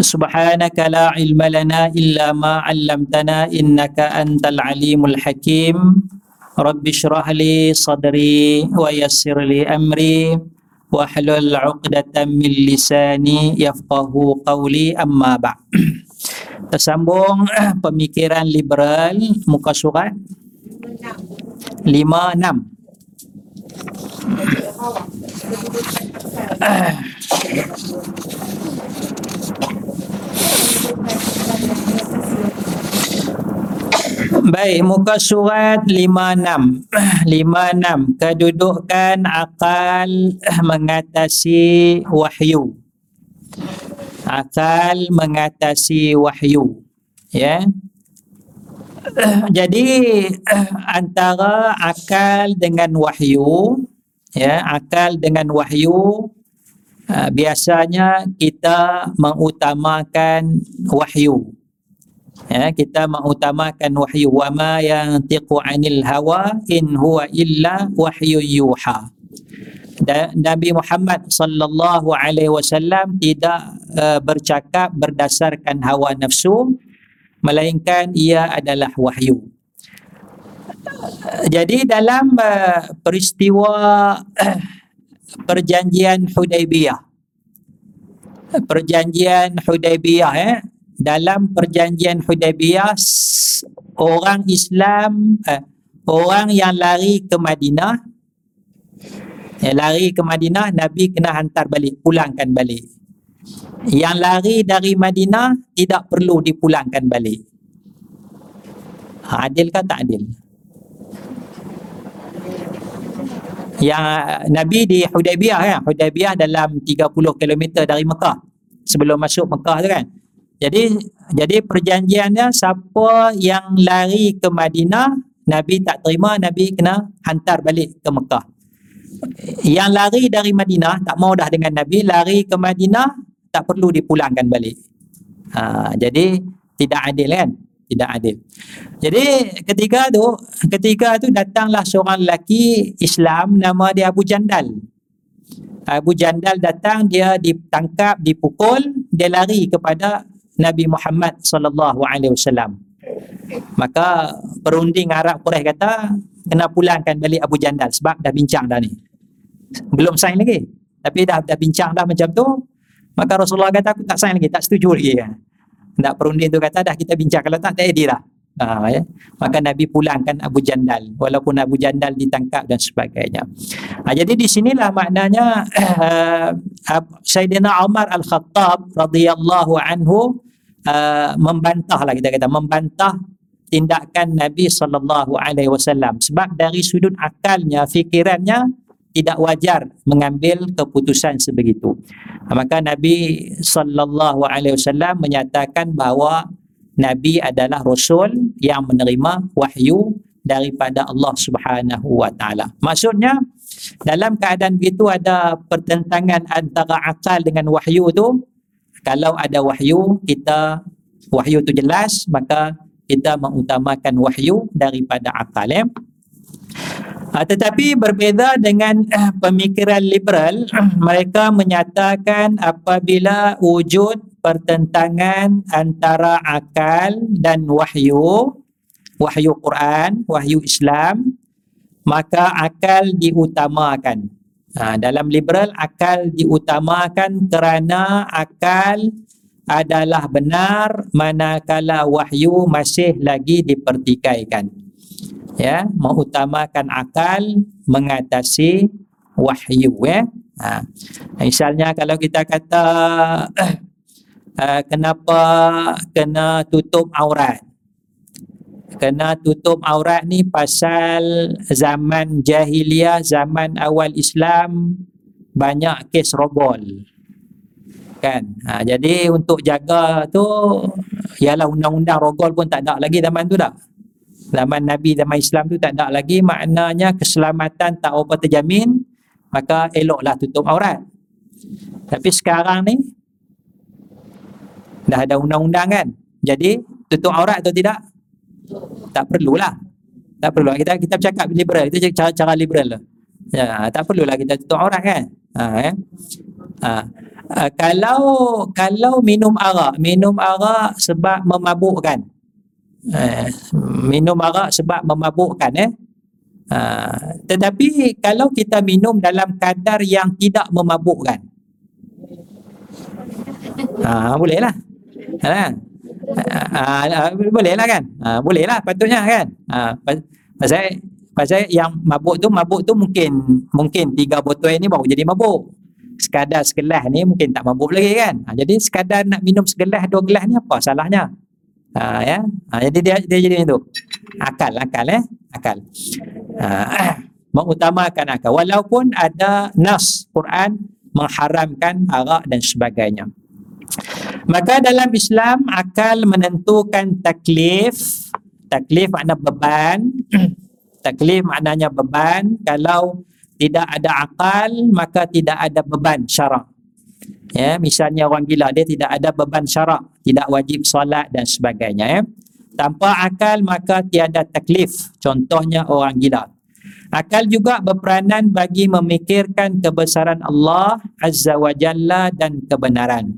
Subhanaka la ilma lana illa ma 'allamtana innaka antal alimul hakim. Rabbi shrah li sadri wa yassir li amri wa hlul 'uqdatam min lisani yafqahu qawli, amma ba'd. Tersambung pemikiran liberal, muka surat 56. Baik, muka surat 56. Kedudukan akal mengatasi wahyu. Akal mengatasi wahyu, ya. Jadi antara akal dengan wahyu, ya, akal dengan wahyu, biasanya kita mengutamakan wahyu. Ya, kita mengutamakan wahyu. Wa ma yantiqu 'anil hawa in huwa illa wahyu yuha. Dan Nabi Muhammad sallallahu alaihi wasallam tidak bercakap berdasarkan hawa nafsu, melainkan ia adalah wahyu. Jadi dalam peristiwa Perjanjian Hudaibiyah, dalam Perjanjian Hudaibiyah, orang Islam, orang yang lari ke Madinah, Nabi kena hantar balik, pulangkan balik. Yang lari dari Madinah tidak perlu dipulangkan balik. Adil ke tak adil? Yang Nabi di Hudaibiyah, kan? Hudaibiyah dalam 30 km dari Mekah, sebelum masuk Mekah tu kan. Jadi perjanjiannya, siapa yang lari ke Madinah, Nabi tak terima, Nabi kena hantar balik ke Mekah. Yang lari dari Madinah, tak mau dah dengan Nabi, lari ke Madinah, tak perlu dipulangkan balik. Jadi tidak adil, kan? Tidak adil. Jadi ketika tu datanglah seorang lelaki Islam, nama dia Abu Jandal. Abu Jandal datang, dia ditangkap, dipukul, dia lari kepada Nabi Muhammad sallallahu alaihi wasallam. Maka perunding Arab Quraisy kata kena pulangkan balik Abu Jandal, sebab dah bincang dah ni. Belum sign lagi, tapi dah bincang dah macam tu. Maka Rasulullah kata, aku tak sign lagi, tak setuju lagi. Tak, perunding tu kata, dah kita bincang, kalau tak jadi dah. Ya. Maka Nabi pulangkan Abu Jandal, walaupun Abu Jandal ditangkap dan sebagainya. Jadi di sinilah maknanya Sayyidina Umar Al-Khattab radhiyallahu anhu membantah tindakan Nabi SAW, sebab dari sudut akalnya, fikirannya, tidak wajar mengambil keputusan sebegitu. Maka Nabi SAW menyatakan bahawa Nabi adalah Rasul yang menerima wahyu daripada Allah Subhanahu Wa Taala. Maksudnya dalam keadaan begitu ada pertentangan antara akal dengan wahyu tu. Kalau ada wahyu, wahyu tu jelas, maka kita mengutamakan wahyu daripada akal. Tetapi berbeza dengan pemikiran liberal, mereka menyatakan apabila wujud pertentangan antara akal dan wahyu Quran, wahyu Islam, maka akal diutamakan. Dalam liberal, akal diutamakan kerana akal adalah benar manakala wahyu masih lagi dipertikaikan. Ya, mengutamakan akal mengatasi wahyu, ya. Misalnya kalau kita kata kenapa kena tutup aurat ni, pasal zaman jahiliah, zaman awal Islam banyak kes robol, kan. Jadi untuk jaga tu, ialah undang-undang robol pun tak ada lagi zaman tu dah. Zaman Nabi, zaman Islam tu tak ada lagi. Maknanya keselamatan tak apa terjamin, maka eloklah tutup aurat. Tapi sekarang ni dah ada undang-undang, kan. Jadi tutup aurat atau tidak? Tak perlulah. Tak perlu. Kita bercakap liberal, kita cara liberal lah. Ya, tak perlulah kita tutup aurat, kan. Kalau minum arak sebab memabukkan, tetapi kalau kita minum dalam kadar yang tidak memabukkan, bolehlah. Bolehlah kan? Bolehlah patutnya kan? Pasal yang mabuk tu mungkin 3 botol ni baru jadi mabuk. Sekadar segelas ni mungkin tak mabuk lagi kan? Jadi sekadar nak minum segelas 2 gelas ni apa salahnya? Ya. Jadi dia jadi macam tu. Akal. Mengutamakan akal walaupun ada nas Quran mengharamkan arak dan sebagainya. Maka dalam Islam akal menentukan taklif makna beban. Taklif maknanya beban. Kalau tidak ada akal maka tidak ada beban syarak. Ya, misalnya orang gila dia tidak ada beban syarak, tidak wajib solat dan sebagainya ya. Tanpa akal maka tiada taklif. Contohnya orang gila. Akal juga berperanan bagi memikirkan kebesaran Allah Azza wa Jalla dan kebenaran.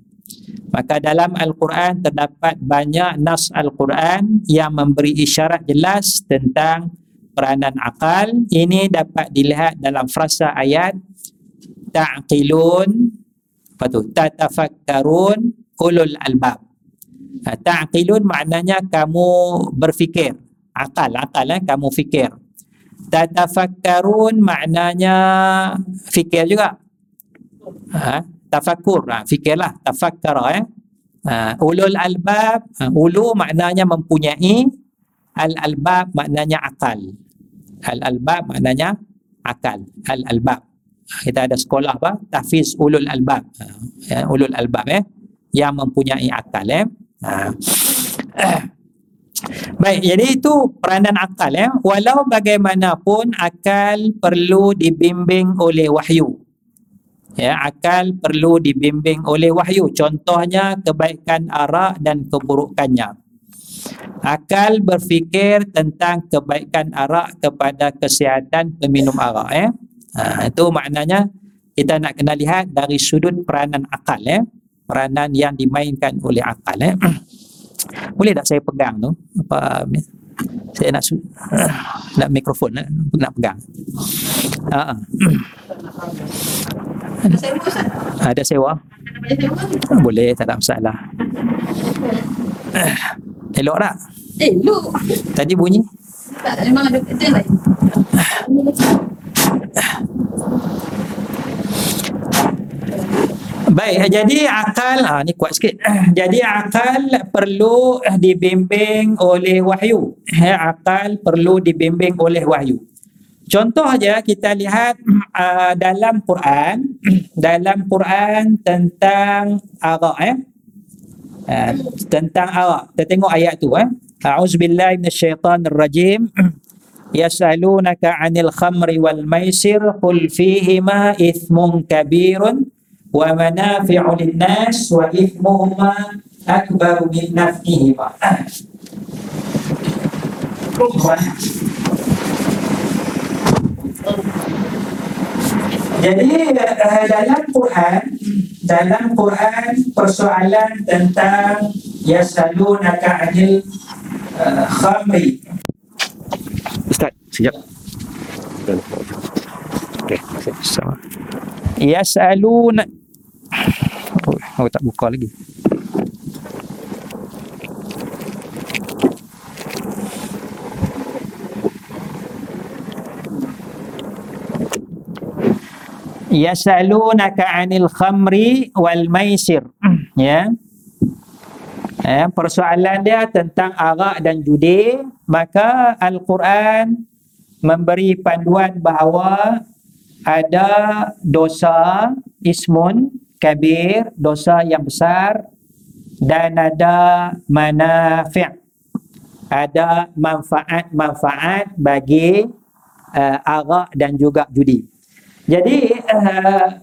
Maka dalam Al-Quran terdapat banyak nas Al-Quran yang memberi isyarat jelas tentang peranan akal. Ini dapat dilihat dalam frasa ayat ta'qilun, apa tu? Tatafakkarun ulul albab. Ta'qilun maknanya kamu berfikir, akal, kamu fikir. Tatafakkarun maknanya fikir juga. Tafakur, fikirlah, tafakkara ya. Ulul albab, ulu maknanya mempunyai, al-albab maknanya akal. Al-albab maknanya akal, al-albab. Kita ada sekolah apa? Tahfiz ulul albab. Ulul albab ya, yang mempunyai akal ya. Baik, jadi itu peranan akal ya. Walau bagaimanapun akal perlu dibimbing oleh wahyu. Ya, akal perlu dibimbing oleh wahyu. Contohnya kebaikan arak dan keburukannya. Akal berfikir tentang kebaikan arak kepada kesihatan peminum arak ya. Itu maknanya kita nak kena lihat dari sudut peranan akal ya. Peranan yang dimainkan oleh akal ya. Boleh tak saya pegang tu? Apa ni? Saya nak mikrofon nak pegang. Ada sewa? Boleh, tak ada masalah. Elok tak? Elok. Tadi bunyi? Tak, memang ada kata lain. Baik, jadi akal, ni kuat sikit. Jadi akal perlu dibimbing oleh wahyu. Akal perlu dibimbing oleh wahyu. Contoh aja kita lihat dalam Quran tentang arak ya. Tentang arak. Kita tengok ayat tu ya. A'udzubillahi minasyaitanir rajim. Yas'alunaka 'anil khamri wal maisir qul fihima ithmun kabirun wa manafi'u lin-nas wa ithmuhuma akbar min naf'ihima. Jadi dalam Quran persoalan tentang yasalunaka 'anil khamri. Ustaz, sekejap. Okey, sama. Yasalunaka, aku tak buka lagi. Yasalunaka 'anil khamri wal maisir. Ya. Persoalan dia tentang arak dan judi, maka Al-Quran memberi panduan bahawa ada dosa ismun kabir, dosa yang besar, dan ada manafi', ada manfaat-manfaat bagi arak dan juga judi. Jadi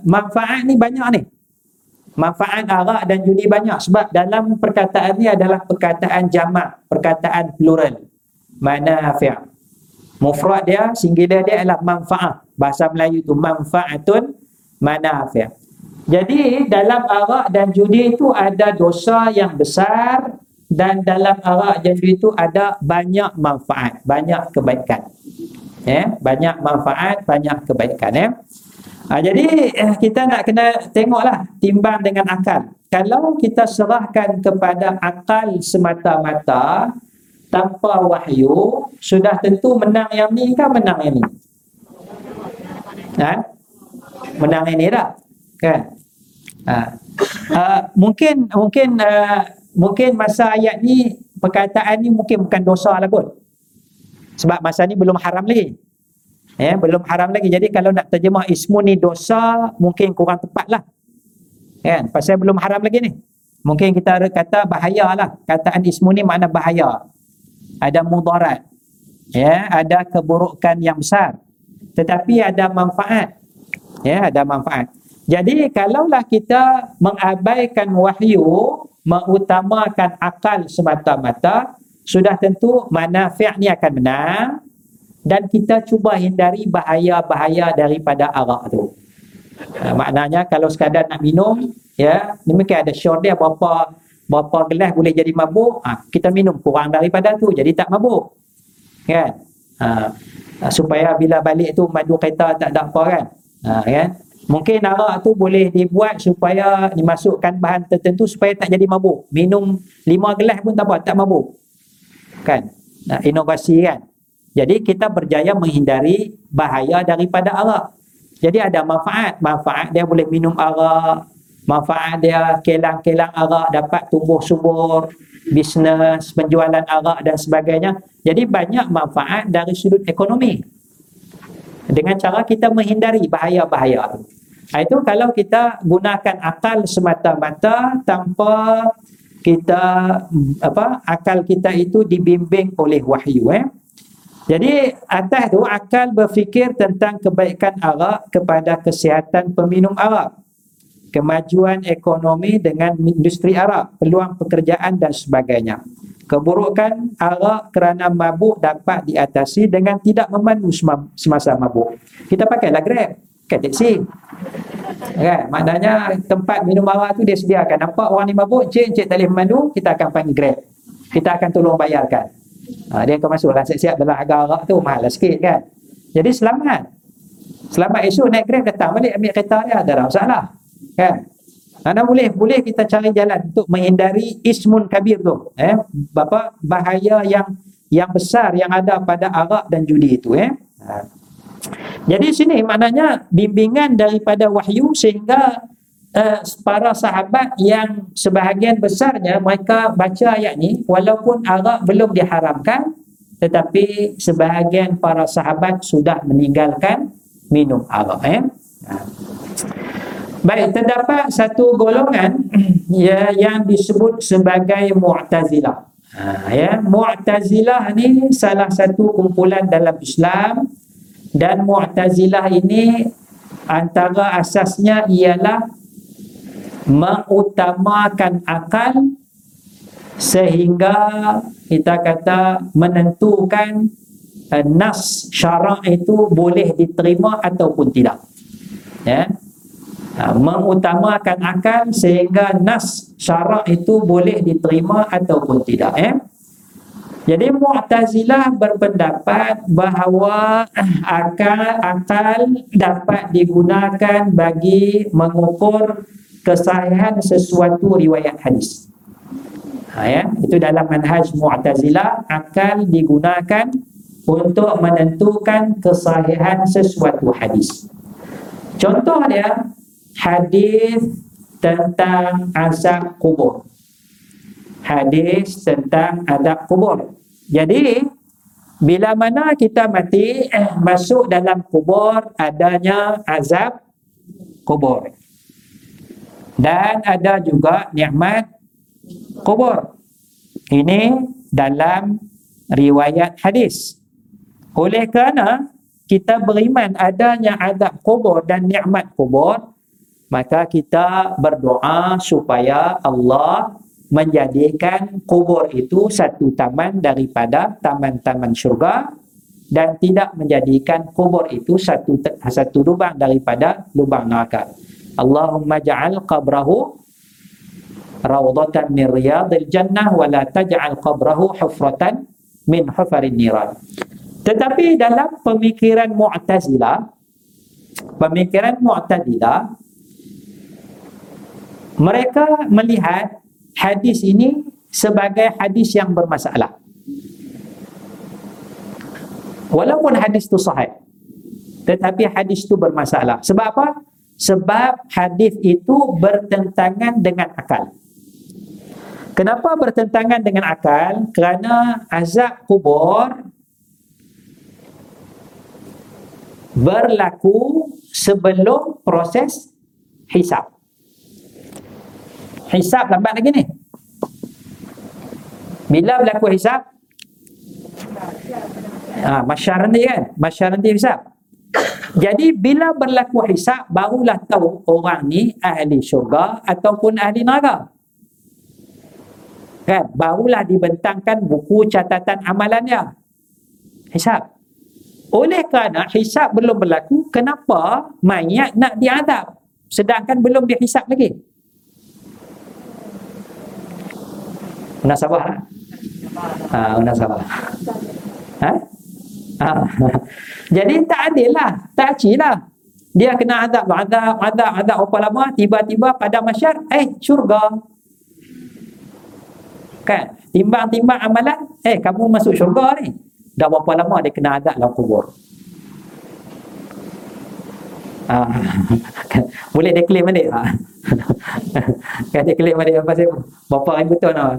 manfaat ni banyak ni. Manfaat arak dan judi banyak sebab dalam perkataan ni adalah perkataan jamak, perkataan plural. Manafi'. Mufrad dia, singular dia adalah manfaat. Bahasa Melayu tu manfaatun manafi'. Jadi dalam arak dan judi itu ada dosa yang besar, dan dalam arak dan judi itu ada banyak manfaat, banyak kebaikan. Banyak manfaat, banyak kebaikan. Jadi kita nak kena tengoklah, timbang dengan akal. Kalau kita serahkan kepada akal semata-mata tanpa wahyu, sudah tentu menang yang ni kan menang yang ni. Menang yang ni dah. Kan? Mungkin masa ayat ni, perkataan ni mungkin bukan dosa lah kot, sebab masa ni belum haram lagi, belum haram lagi. Jadi kalau nak terjemah ismu ni dosa, mungkin kurang tepat lah, kan? Pasal belum haram lagi ni, mungkin kita kata bahaya lah. Kataan ismu ni makna bahaya, ada mudarat, ada keburukan yang besar, tetapi ada manfaat, ada manfaat. Jadi kalaulah kita mengabaikan wahyu, mengutamakan akal semata-mata, sudah tentu manafi' ni akan menang, dan kita cuba hindari bahaya-bahaya daripada arak tu. Maknanya kalau sekadar nak minum, ni mungkin ada syor dia berapa gelas boleh jadi mabuk, kita minum kurang daripada tu jadi tak mabuk, kan? Supaya bila balik tu madu kereta tak ada apa, kan? Kan? Mungkin arak tu boleh dibuat supaya dimasukkan bahan tertentu supaya tak jadi mabuk. Minum 5 gelas pun tak apa, tak mabuk. Kan? Inovasi, kan? Jadi kita berjaya menghindari bahaya daripada arak. Jadi ada manfaat. Manfaat dia boleh minum arak, manfaat dia kelang-kelang arak dapat tumbuh subur, bisnes, penjualan arak dan sebagainya. Jadi banyak manfaat dari sudut ekonomi dengan cara kita menghindari bahaya-bahaya tu. Itu kalau kita gunakan akal semata-mata tanpa kita akal kita itu dibimbing oleh wahyu. Jadi atas tu akal berfikir tentang kebaikan arak kepada kesihatan peminum arak, kemajuan ekonomi dengan industri arak, peluang pekerjaan dan sebagainya. Keburukan arak kerana mabuk dapat diatasi dengan tidak memandu semasa mabuk. Kita pakailah Grab, pakai teksi, kan? Maknanya tempat minum arak tu dia sediakan. Nampak orang ni mabuk, cik tak boleh memandu, kita akan panggil Grab, kita akan tolong bayarkan. Dia akan masuklah siap-siap, dalam harga arak tu mahal sikit, kan? Jadi selamat esok naik Grab datang balik ambil kereta dia, tak ada masalah, kan? Anda boleh kita cari jalan untuk menghindari ismun kabir tu, bahaya yang besar yang ada pada arak dan judi itu. Jadi sini maknanya bimbingan daripada wahyu, sehingga para sahabat yang sebahagian besarnya mereka baca ayat ni walaupun arak belum diharamkan, tetapi sebahagian para sahabat sudah meninggalkan minum arak. Baik, terdapat satu golongan yang disebut sebagai Mu'tazilah. Mu'tazilah ni salah satu kumpulan dalam Islam, dan Mu'tazilah ini antara asasnya ialah mengutamakan akal sehingga kita kata menentukan nas syarak itu boleh diterima ataupun tidak. Mengutamakan akal sehingga nas syarak itu boleh diterima ataupun tidak. Jadi Mu'tazilah berpendapat bahawa akal dapat digunakan bagi mengukur kesahihan sesuatu riwayat hadis. Itu dalam manhaj Mu'tazilah, akal digunakan untuk menentukan kesahihan sesuatu hadis. Contoh dia, hadis tentang azab kubur. Hadis tentang azab kubur. Jadi, bila mana kita mati, masuk dalam kubur, adanya azab kubur. Dan ada juga nikmat kubur. Ini dalam riwayat hadis. Oleh kerana kita beriman adanya azab kubur dan nikmat kubur, maka kita berdoa supaya Allah menjadikan kubur itu satu taman daripada taman-taman syurga, dan tidak menjadikan kubur itu satu lubang daripada lubang neraka. Allahumma ja'al qabrahu rawdatan min riyadil jannah wa la taj'al qabrahu hufratan min hufarin niran. Tetapi dalam pemikiran Mu'tazilah mereka melihat hadis ini sebagai hadis yang bermasalah. Walaupun hadis itu sahih, tetapi hadis itu bermasalah. Sebab apa? Sebab hadis itu bertentangan dengan akal. Kenapa bertentangan dengan akal? Kerana azab kubur berlaku sebelum proses hisab. Hisab lambat lagi ni. Bila berlaku hisab? Masyar nanti kan? Masyar nanti hisab. Jadi bila berlaku hisab, barulah tahu orang ni ahli syurga ataupun ahli neraka, kan? Barulah dibentangkan buku catatan amalannya. Hisab. Oleh kerana hisab belum berlaku, kenapa mayat nak diazab sedangkan belum dihisab lagi? Munasabah tak? Munasabah. Jadi tak adil lah, tak acil lah. Dia kena azab apa lama, tiba-tiba pada masyar, syurga. Kan? Timbang-timbang amalan, kamu masuk syurga ni. Dah berapa lama dia kena azab dalam kubur? Boleh dia claim balik? Kan dia claim balik apa saya? Berapa ribu tahun lah.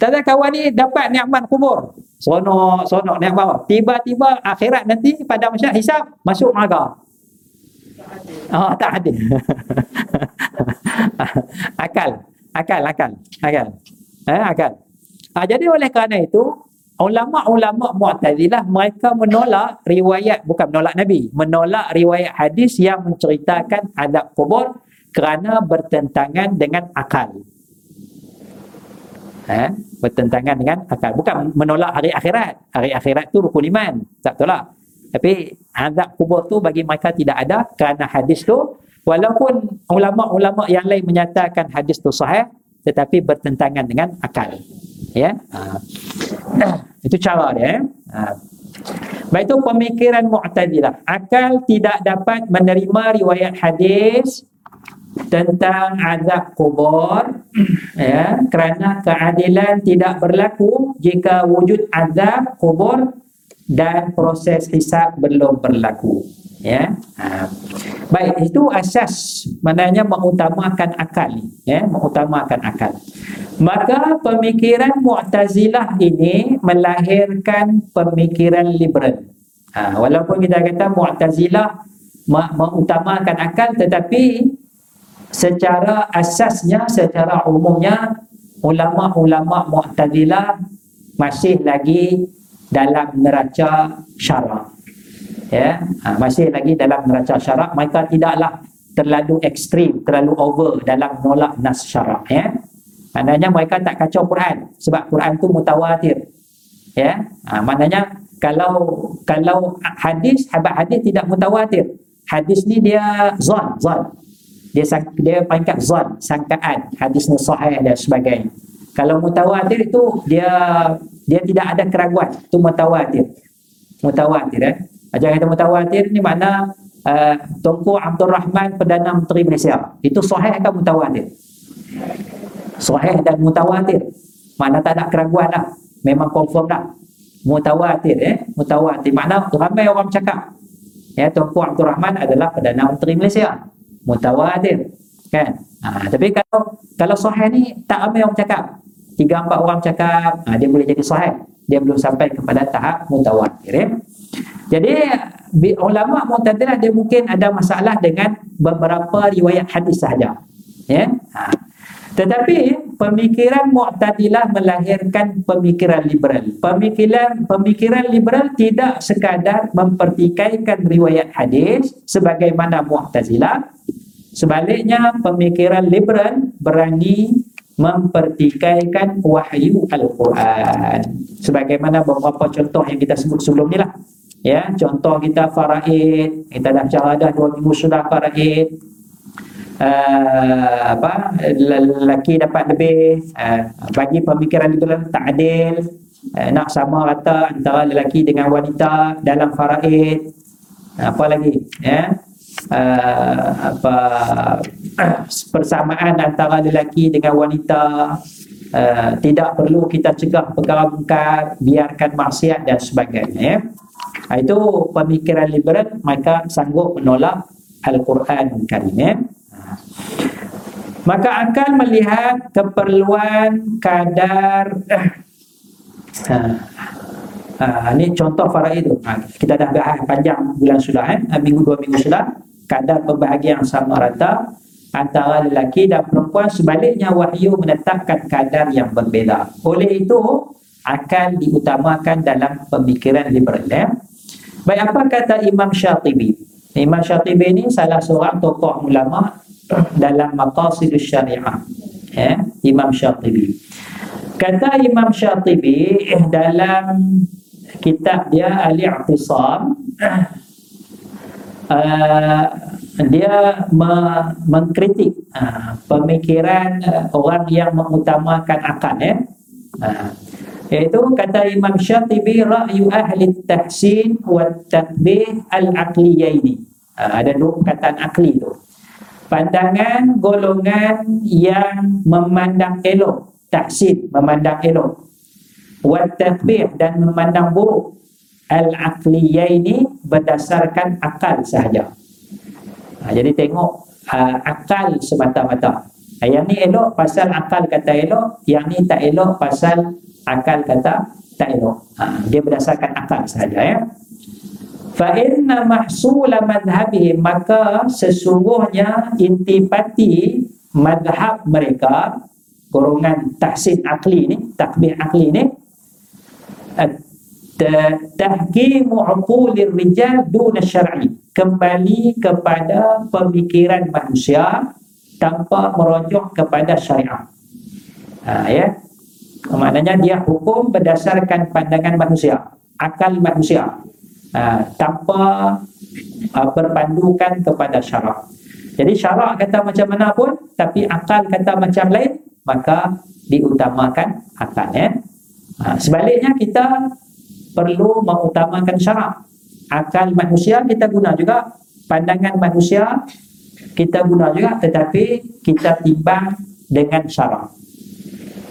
Tentang kawan ni dapat nikmat kubur. Sonok nikmat. Tiba-tiba akhirat nanti pada masyarakat hisab masuk neraka. Tak adil. Akal. Jadi oleh kerana itu, ulama' Mu'tazilah mereka menolak riwayat, bukan menolak Nabi, menolak riwayat hadis yang menceritakan azab kubur kerana bertentangan dengan akal. Bertentangan dengan akal. Bukan menolak hari akhirat. Hari akhirat tu rukun iman, tak tolak. Tapi azab kubur tu bagi mereka tidak ada kerana hadis tu, walaupun ulama' yang lain menyatakan hadis tu sahih, tetapi bertentangan dengan akal. Ya. Itu cara dia. Baik, itu pemikiran Mu'tazilah. Akal tidak dapat menerima riwayat hadis tentang azab kubur, ya, kerana keadilan tidak berlaku jika wujud azab kubur dan proses hisab belum berlaku, ya. Baik, itu asas maknanya mengutamakan akal, ya, mengutamakan akal. Maka pemikiran Mu'tazilah ini melahirkan pemikiran liberal. Walaupun kita kata Mu'tazilah mengutamakan akal, tetapi secara asasnya, secara umumnya, ulama' Mu'tazilah masih lagi dalam neraca syarak, ya, masih lagi dalam neraca syarak. Mereka tidaklah terlalu ekstrim, terlalu over dalam menolak nas syarak, ya. Maknanya mereka tak kacau Quran, sebab Quran tu mutawatir, ya. Maknanya kalau hadis tidak mutawatir. Hadis ni dia zon. Dia pangkat zon, sangkaan. Hadis ni sahih dan sebagainya. Kalau mutawatir itu dia tidak ada keraguan. Itu mutawatir. Jangan kata mutawatir ni makna Tunku Abdul Rahman Perdana Menteri Malaysia. Itu sahih atau mutawatir? Sahih dan mutawatir. Makna tak ada keraguan lah. Memang confirm dah. Mutawatir, mutawatir. Makna ramai orang cakap, ya, Tunku Abdul Rahman adalah Perdana Menteri Malaysia. Mutawatir, kan? Tapi kalau sahih ni tak ramai orang cakap, 3-4 orang cakap, dia boleh jadi sahih. Dia belum sampai kepada tahap mutawatir, ya? Jadi ulama Mu'tazilah dia mungkin ada masalah dengan beberapa riwayat hadis sahaja, ya? Tetapi pemikiran Mu'tazilah melahirkan pemikiran liberal. Pemikiran liberal tidak sekadar mempertikaikan riwayat hadis sebagaimana Mu'tazilah. Sebaliknya, pemikiran liberal berani mempertikaikan wahyu Al-Quran. Sebagaimana beberapa contoh yang kita sebut sebelum ni lah. Ya, contoh kita faraid, kita dah bicara dah 2 minggu sudah faraid. lelaki dapat lebih, bagi pemikiran itu tak adil, nak sama rata antara lelaki dengan wanita dalam faraid, apa lagi persamaan antara lelaki dengan wanita, tidak perlu kita cegah perkara mungkar, biarkan maksiat dan sebagainya. Itu pemikiran liberal, mereka sanggup menolak Al-Quran Karim. Maka akal melihat keperluan kadar ini contoh faraid itu. Kita dah bahas panjang bulan sudah, minggu dua minggu sudah, kadar pembahagian sama rata antara lelaki dan perempuan. Sebaliknya wahyu menetapkan kadar yang berbeza. Oleh itu akal diutamakan dalam pemikiran liberal. Baik, apa kata Imam Syatibi? Imam Syatibi ni salah seorang tokoh ulama dalam maqasidus syariah. Imam Syatibi, kata Imam Syatibi dalam kitab dia Al-Iqtishab, dia mengkritik pemikiran orang yang mengutamakan akal, iaitu kata Imam Syatibi, ra'yu ahli tahsin wa tatbih al-aqliyaini. Ada dua perkataan akli tu, pandangan golongan yang memandang elok tahsin, memandang elok, wa tatbih, dan memandang buruk, al-aqliyaini, berdasarkan akal sahaja. Jadi tengok akal semata-mata. Yang ni elok pasal akal kata elok, yang ni tak elok pasal akal kata tak elok. Dia berdasarkan akal sahaja. Fa inna mahsula madhhabihim, maka sesungguhnya intipati madhab mereka, golongan tahsin akli ni, takbih akli ni, tahkimu uqulir rijal duna syar'i, kembali kepada pemikiran manusia tanpa merujuk kepada syariat. Maknanya dia hukum berdasarkan pandangan manusia, akal manusia, tanpa berpandukan kepada syarak. Jadi syarak kata macam mana pun, tapi akal kata macam lain, maka diutamakan akal. Sebaliknya kita perlu mengutamakan syarak. Akal manusia kita guna juga, pandangan manusia kita guna juga, tetapi kita timbang dengan syarak.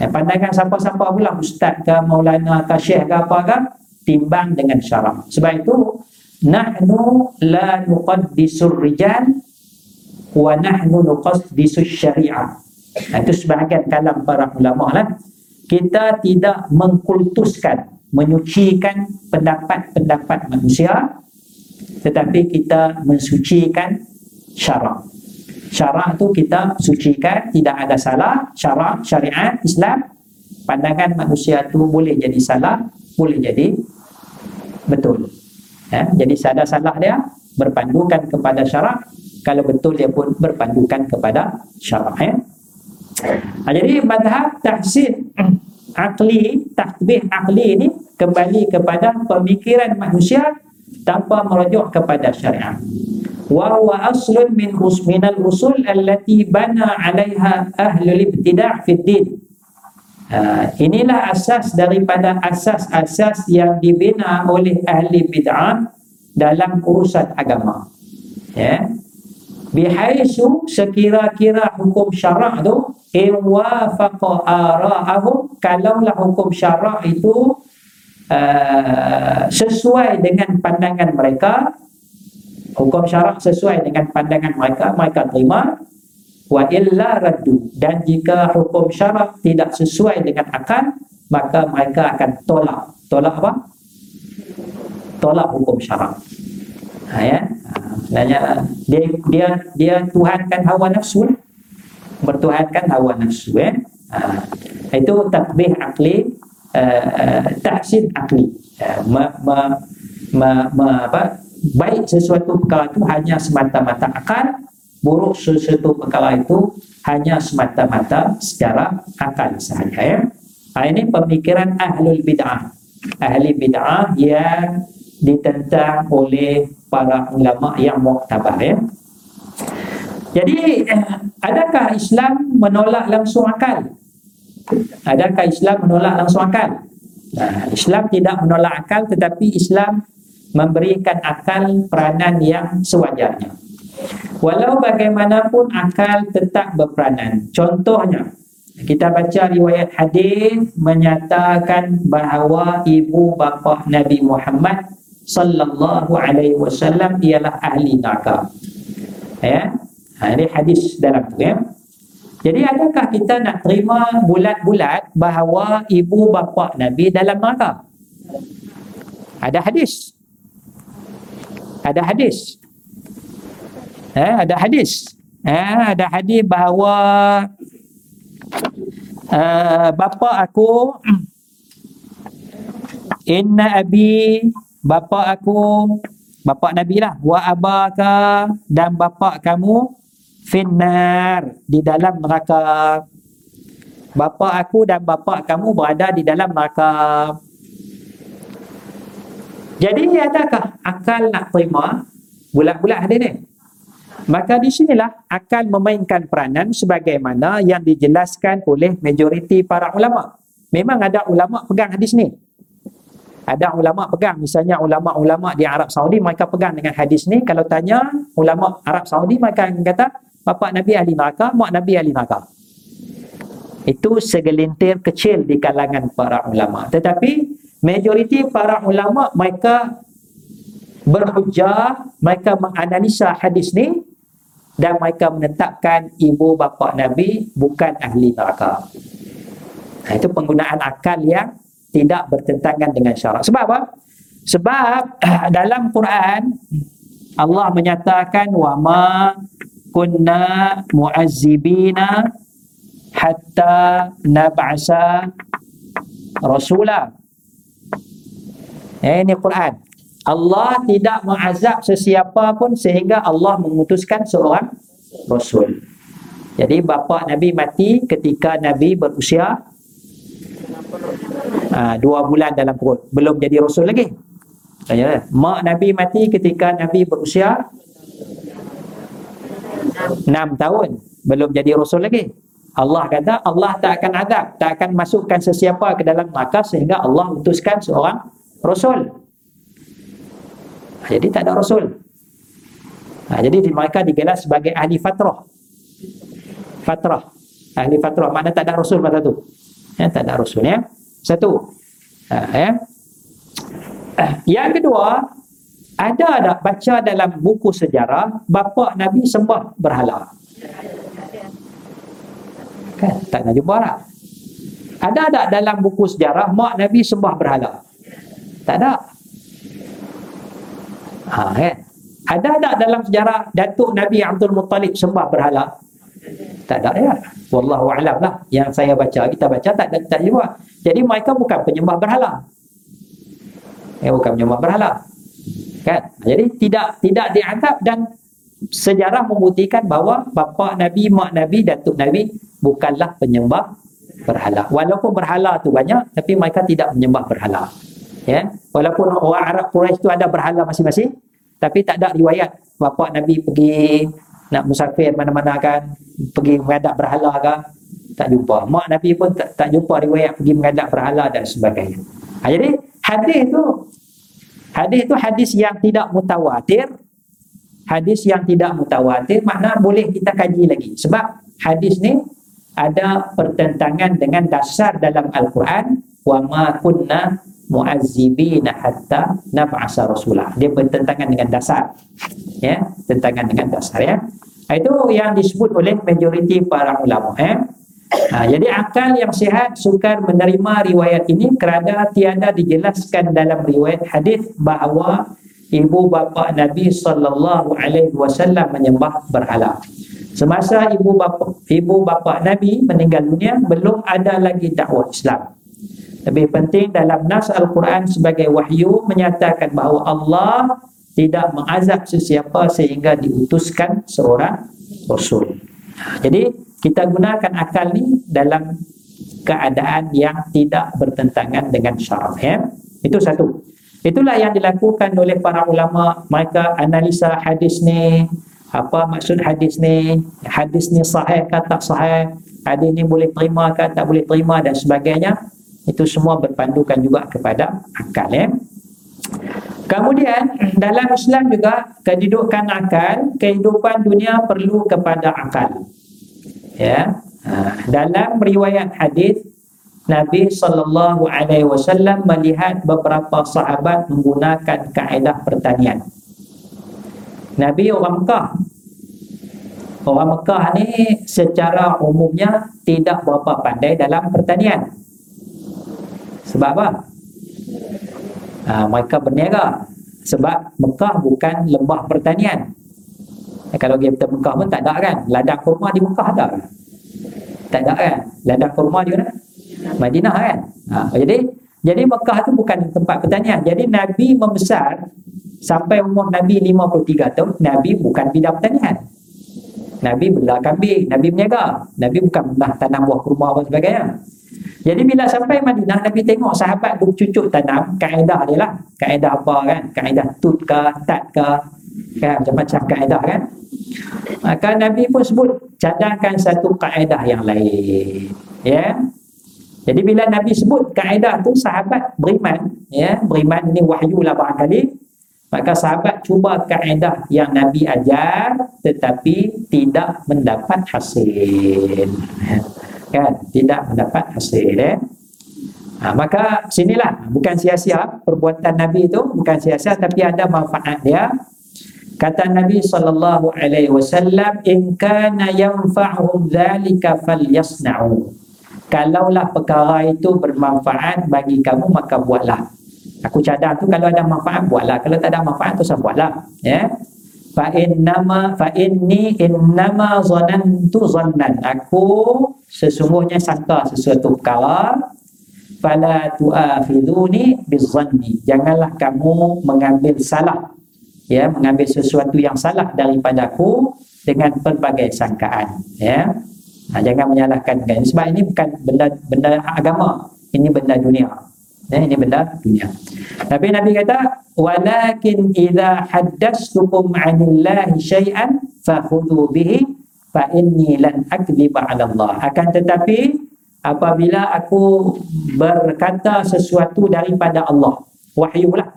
Pandangan siapa-siapa pula, ustaz ke, maulana ke, syekh ke, apa ke, timbang dengan syarak. Sebab itu nahnu la nuqaddisur rijal wa nahnu nuqaddisus syariah. Itu sebahagian kalam para ulama lah. Kita tidak mengkultuskan, menyucikan pendapat-pendapat manusia, tetapi kita mensucikan syarak. Syarak tu kita sucikan, tidak ada salah. Syarak syariat Islam, pandangan manusia tu boleh jadi salah, boleh jadi betul. Jadi salah-salah dia berpandukan kepada syarak, kalau betul dia pun berpandukan kepada syarak. Jadi madhab tahsin akli, takbih akli ini kembali kepada pemikiran manusia tanpa merujuk kepada syariat. Wa huwa aslun min husminal usul allati bana 'alaiha ahlul ibtida' fid din. Inilah asas daripada asas-asas yang dibina oleh ahli bid'ah dalam urusan agama. Bihaisu, sekira-kira hukum syarak tu, iwafaqa ara'ahum, kalaulah hukum syarak itu sesuai dengan pandangan mereka, hukum syarak sesuai dengan pandangan mereka, mereka terima. Wa illa raddu, dan jika hukum syarak tidak sesuai dengan akal, maka mereka akan tolak. Tolak apa? Tolak hukum syarak. Dia tuhankan hawa nafsu, bertuhankan hawa nafsu. Itu takbih akli, tahsin akli, baik sesuatu perkara itu hanya semata-mata akal, buruk sesuatu perkara itu hanya semata-mata secara akal sahaja. Ini pemikiran ahlul bid'ah, ahli bid'ah yang ditentang oleh para ulama yang muktabar. Jadi, adakah Islam menolak langsung akal? Adakah Islam menolak langsung akal? Islam tidak menolak akal, tetapi Islam memberikan akal peranan yang sewajarnya. Walau bagaimanapun akal tetap berperanan. Contohnya, kita baca riwayat hadis menyatakan bahawa ibu bapa Nabi Muhammad sallallahu alaihi wasallam ialah ahli neraka. Ya, ini hadis dalam tu ya. Jadi adakah kita nak terima bulat-bulat bahawa ibu bapa Nabi dalam neraka? Ada hadis. Ada hadis. Ada hadis. Ada hadis bahawa bapa aku, inna abi, bapa aku, bapa Nabi lah, wa abaka, dan bapa kamu finnar, di dalam neraka. Bapa aku dan bapa kamu berada di dalam neraka. Jadi adakah akal nak terima bulat-bulat hadis ni? Maka di sinilah akal memainkan peranan sebagaimana yang dijelaskan oleh majoriti para ulama. Memang ada ulama pegang hadis ni. Ada ulama pegang, misalnya ulama-ulama di Arab Saudi mereka pegang dengan hadis ni. Kalau tanya ulama Arab Saudi mereka akan kata bapa Nabi ahli neraka, mak Nabi ahli neraka. Itu segelintir kecil di kalangan para ulama. Tetapi majoriti para ulama mereka berhujah, mereka menganalisa hadis ni dan mereka menetapkan ibu bapa Nabi bukan ahli neraka. Itu penggunaan akal yang tidak bertentangan dengan syarak. Sebab apa? Sebab dalam Quran Allah menyatakan wa ma kunna mu'azzibina hatta nab'asa rasulah. Ini Quran. Allah tidak mengazab sesiapa pun sehingga Allah mengutuskan seorang Rasul. Jadi bapa Nabi mati ketika Nabi berusia 2 bulan dalam perut. Belum jadi Rasul lagi. Mak Nabi mati ketika Nabi berusia 6 tahun. Belum jadi Rasul lagi. Allah kata Allah tak akan azab, tak akan masukkan sesiapa ke dalam neraka sehingga Allah utuskan seorang Rasul. Jadi tak ada Rasul. Jadi mereka digelar sebagai ahli fatrah. Fatrah. Ahli fatrah. Maknanya tak ada Rasul pada tu. Ya, tak ada Rasul ya. Satu. Ya. Yang kedua, ada baca dalam buku sejarah, bapa Nabi sembah berhala. Kan? Tak nak jumpa lah. Ada dalam buku sejarah, mak Nabi sembah berhala. Tak ada. Kan? Ada tak dalam sejarah Datuk Nabi Abdul Muttalib sembah berhala? Tak ada ya. Wallahu a'lam lah. Yang saya baca, kita baca tak juga. Jadi mereka bukan penyembah berhala. Bukan penyembah berhala. Kan? Jadi tidak dianggap dan sejarah membuktikan bahawa bapa Nabi, mak Nabi, Datuk Nabi bukanlah penyembah berhala. Walaupun berhala tu banyak tapi mereka tidak menyembah berhala. Ya, walaupun orang Arab Quraisy itu ada berhala masing-masing, tapi tak ada riwayat bapa Nabi pergi nak musafir mana-mana kan, pergi menghadap berhala ke, tak jumpa. Mak Nabi pun tak jumpa riwayat pergi menghadap berhala dan sebagainya. Jadi hadis itu hadis yang tidak mutawatir. Hadis yang tidak mutawatir makna boleh kita kaji lagi sebab hadis ni ada pertentangan dengan dasar dalam Al-Quran wa ma kunna mu'azzibina hatta nab'asa rasulah. Dia bertentangan dengan dasar. Ya, tentangan dengan dasar ya. Itu yang disebut oleh majoriti para ulama ya. Jadi akal yang sihat sukar menerima riwayat ini kerana tiada dijelaskan dalam riwayat hadis bahawa ibu bapa Nabi sallallahu alaihi wasallam menyembah berhala. Semasa ibu bapa Nabi meninggal dunia belum ada lagi dakwah Islam. Lebih penting dalam nas Al-Quran sebagai wahyu menyatakan bahawa Allah tidak mengazab sesiapa sehingga diutuskan seorang Rasul. Jadi kita gunakan akal ni dalam keadaan yang tidak bertentangan dengan syarak ya. Itu satu. Itulah yang dilakukan oleh para ulama. Mereka analisa hadis ni, Apa maksud hadis ni? Hadis ni sahih ke tak sahih? Hadis ni boleh terima ke tak boleh terima dan sebagainya. Itu semua berpandukan juga kepada akal ya. Kemudian dalam Islam juga kedudukan akal, kehidupan dunia perlu kepada akal. Ya. Dalam riwayat hadis Nabi sallallahu alaihi wasallam melihat beberapa sahabat menggunakan kaedah pertanian. Nabi orang Mekah. Orang Mekah ni secara umumnya tidak berapa pandai dalam pertanian. Sebab apa? Mereka berniaga. Sebab Mekah bukan lembah pertanian. Kalau kita Mekah pun tak ada kan? Ladang kurma di Mekah ada kan? Tak ada kan? Ladang kurma dia kan? Madinah kan? Jadi Mekah tu bukan tempat pertanian. Jadi Nabi membesar sampai umur Nabi 53 tahun, Nabi bukan bidang pertanian. Nabi bela kambing, Nabi berniaga. Nabi bukan pernah tanam buah kurma dan sebagainya. Jadi bila sampai Madinah, Nabi tengok sahabat cucuk tanam, kaedah dia lah. Kaedah apa kan? Kaedah tut ke, tat ke, kan? Macam-macam kaedah kan? Maka Nabi pun sebut, cadangkan satu kaedah yang lain. Ya? Jadi bila Nabi sebut kaedah tu, sahabat beriman, ya, beriman ni wahyu lah barangkali. Maka sahabat cuba kaedah yang Nabi ajar, tetapi tidak mendapat hasil, kan? Tidak mendapat hasil. Maka sinilah bukan sia-sia perbuatan Nabi itu, bukan sia-sia, tapi ada manfaat dia. Kata Nabi sallallahu alaihi wasallam, "In kana yanfa'uhum dzalika falyasna'u." Kalaulah perkara itu bermanfaat bagi kamu, maka buatlah. Aku cadang tu, kalau ada manfaat buatlah, kalau tak ada manfaat tu saya buatlah ya. Fa innama zanantu zannan, aku sesungguhnya sangka sesuatu perkara. Fala tu'akhiduni bizanni, janganlah kamu mengambil salah ya, mengambil sesuatu yang salah daripada aku dengan pelbagai sangkaan ya. Jangan menyalahkan kan, sebab ini bukan benda agama, ini benda dunia. Ini benda dunia. Tapi Nabi kata, "Walakin idza haddatsukum 'anillahi syai'an fakhudhu bihi fa inni lan akdziba 'ala Allah." Akan tetapi apabila aku berkata sesuatu daripada Allah, wahyulah.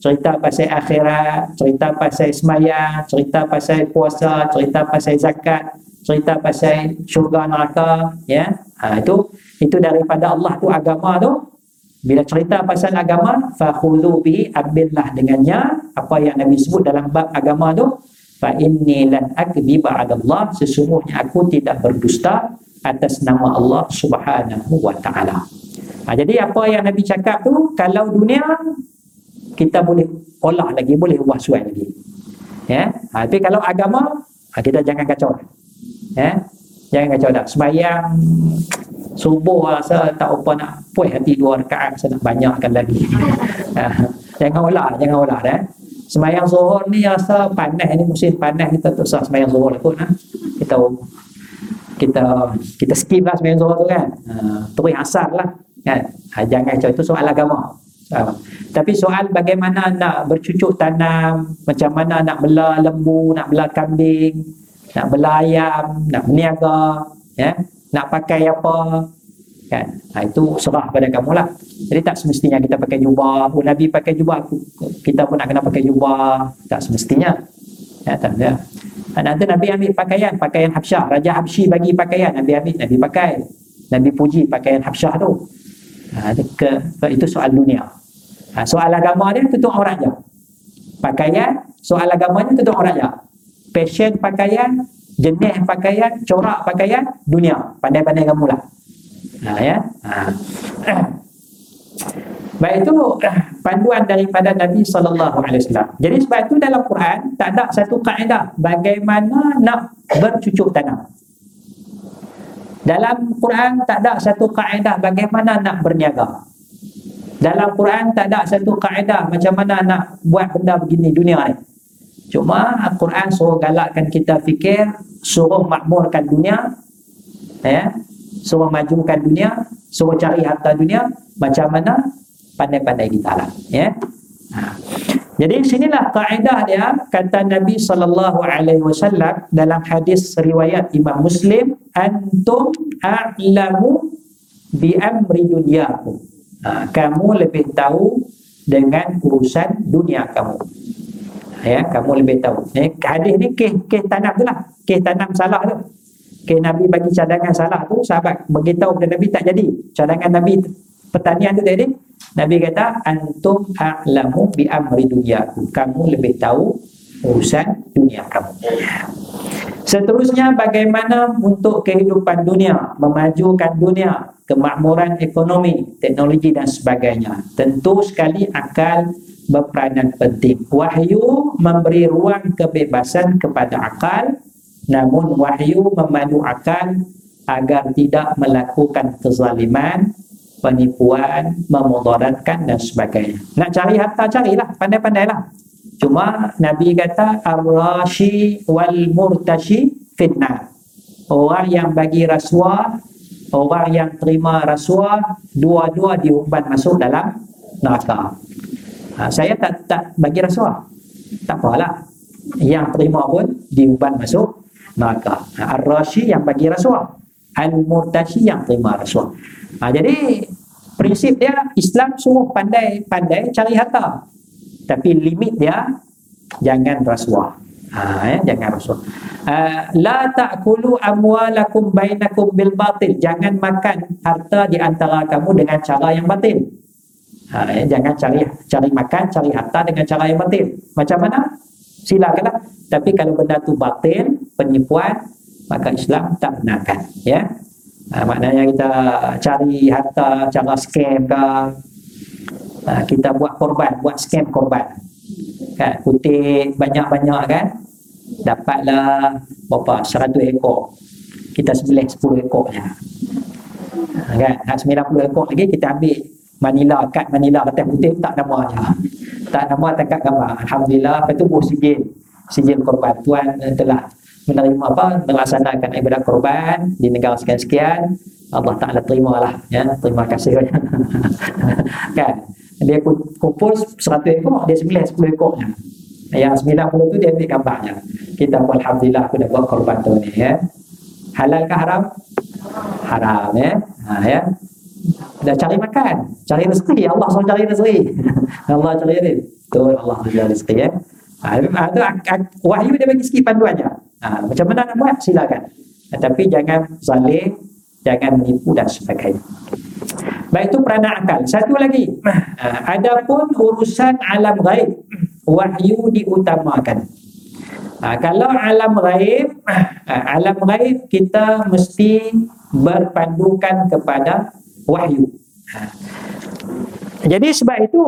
Cerita pasal akhirat, cerita pasal sembahyang, cerita pasal puasa, cerita pasal zakat, cerita pasal syurga neraka ya. Itu daripada Allah tu, agama tu. Bila cerita pasal agama, fakhudhu bihi, ambillah dengannya apa yang Nabi sebut dalam bab agama tu. Fa inni lan akdziba 'ala Allah, sesungguhnya aku tidak berdusta atas nama Allah Subhanahu wa taala. Jadi apa yang Nabi cakap tu, kalau dunia kita boleh olah lagi, boleh ubah suai lagi. Ya. Tapi kalau agama, kita jangan kacau. Ya? Jangan kacau dah. Sembahyang subuh rasa tak apa nak puas hati 2 rakaat, saya nak banyakkan lagi. Jangan olah dah. Sembahyang zuhur ni rasa panas ni, musim panas, kita tak usah sembahyang zuhur pun lah. Kita skip lah sembahyang zuhur tu kan. Terus asar lah kan. Jangan kacau, itu soal agama. Tapi soal bagaimana nak bercucuk tanam, macam mana nak bela lembu, nak bela kambing, nak bela ayam, nak berniaga ya, nak pakai apa kan, itu serah pada kamu lah. Jadi tak semestinya kita pakai jubah. Oh, Nabi pakai jubah, kita pun nak kena pakai jubah, tak semestinya ya, tak ada. Nanti Nabi ambil pakaian Habsyah, Raja Habsyi bagi pakaian, Nabi ambil, Nabi pakai, Nabi puji pakaian Habsyah tu. Itu soal dunia. Soal agama dia tutup aurat je. Pakaian, soal agamanya tutup aurat je. Fashion pakaian, jenis pakaian, corak pakaian, dunia. Pandai-pandai kamu lah. Baik, itu panduan daripada Nabi SAW. Jadi sebab itu dalam Quran tak ada satu kaedah bagaimana nak bercucuk tanam. Dalam Quran tak ada satu kaedah bagaimana nak berniaga. Dalam Quran tak ada satu kaedah macam mana nak buat benda begini dunia ni. Cuma Al-Quran suruh galakkan kita fikir, suruh makmurkan dunia ya, suruh majukan dunia, suruh cari harta dunia. Macam mana? Pandai-pandai kita lah ya. Jadi sinilah kaedah dia, kata Nabi SAW dalam hadis riwayat Imam Muslim, antum a'lamu bi amri dunyakum. Kamu lebih tahu dengan urusan dunia kamu. Ya, kamu lebih tahu. Hadis ni kes tanam tu lah, kes tanam salah tu. Kes Nabi bagi cadangan salah tu, sahabat beritahu kepada Nabi tak jadi. Cadangan Nabi pertanian tu tadi, Nabi kata antum a'lamu bi amri dunyakum, kamu lebih tahu urusan dunia kamu. Seterusnya, bagaimana untuk kehidupan dunia, memajukan dunia, kemakmuran ekonomi, teknologi dan sebagainya. Tentu sekali akal berperanan penting. Wahyu memberi ruang kebebasan kepada akal, namun wahyu memandu akal agar tidak melakukan kezaliman, penipuan, memudaratkan dan sebagainya. Nak cari harta, carilah, pandai-pandailah. Cuma Nabi kata ar-rashi wal murtashi fitnah. Orang yang bagi rasuah, orang yang terima rasuah, dua-dua diumpan masuk dalam neraka. Saya tak bagi rasuah, tak apalah. Yang terima pun diumpan masuk neraka. Ar-rashi yang bagi rasuah, al-murtashi yang terima rasuah. Jadi prinsip dia Islam suruh pandai-pandai cari harta, tapi limit dia jangan rasuah. Jangan rasuah. La ta'kulu amwalakum bainakum bil batil. Jangan makan harta di antara kamu dengan cara yang batil. Jangan cari makan, cari harta dengan cara yang batil. Macam mana? Silakanlah. Tapi kalau benda tu batil, penipuan, maka Islam tak benarkan, ya. Maknanya kita cari harta cara scam ke, kita buat korban, buat scam korban kan, kutip banyak-banyak kan, dapatlah berapa, 100 ekor kita sembelih 10 ekornya kan, 90 ekor lagi kita ambil Manila, kad Manila atas kutip tak namanya, tak nama tangkap gambar. Alhamdulillah, lepas tu sijil korban, tuan telah menerima melaksanakan ibadah korban di negara sekian-sekian, Allah Ta'ala terimalah, ya, terima kasih banyak. Kan, dia kumpul 100 ekor, dia sembelih 10 ekornya, yang 90 tu dia ambil gambarnya. Kita pun Alhamdulillah aku dah buat korban tu ni, ya. Halal ke haram? Haram, ya, ya. Dah cari makan, cari rezeki, Allah suruh cari rezeki. Allah cari rezeki, betul, Allah suruh cari rezeki, ya. Wahyu dia bagi sikit panduannya. Macam mana nak buat, silakan. Tapi jangan zalim, jangan menipu dan sebagainya. Baik, itu peranan akal. Satu lagi, adapun urusan alam ghaib, wahyu diutamakan. Kalau alam ghaib kita mesti berpandukan kepada wahyu. Jadi sebab itu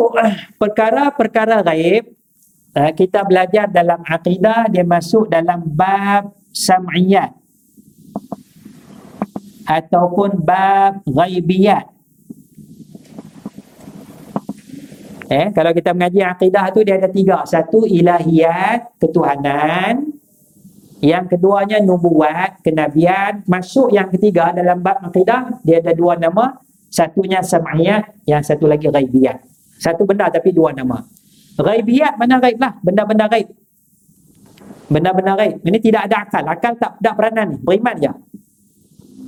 perkara-perkara ghaib kita belajar dalam akidah, dia masuk dalam bab sam'iyat ataupun bab ghaibiyat. Kalau kita mengaji akidah tu dia ada tiga. Satu, ilahiyat, ketuhanan. Yang keduanya nubuat, kenabian. Masuk yang ketiga dalam bab akidah, dia ada dua nama. Satunya sam'iyat, yang satu lagi ghaibiyat. Satu benda tapi dua nama. Ghaibiyat mana ghaib lah, benda-benda ghaib. Benda-benda ghaib ini tidak ada akal. Akal tak peranan ni, beriman je.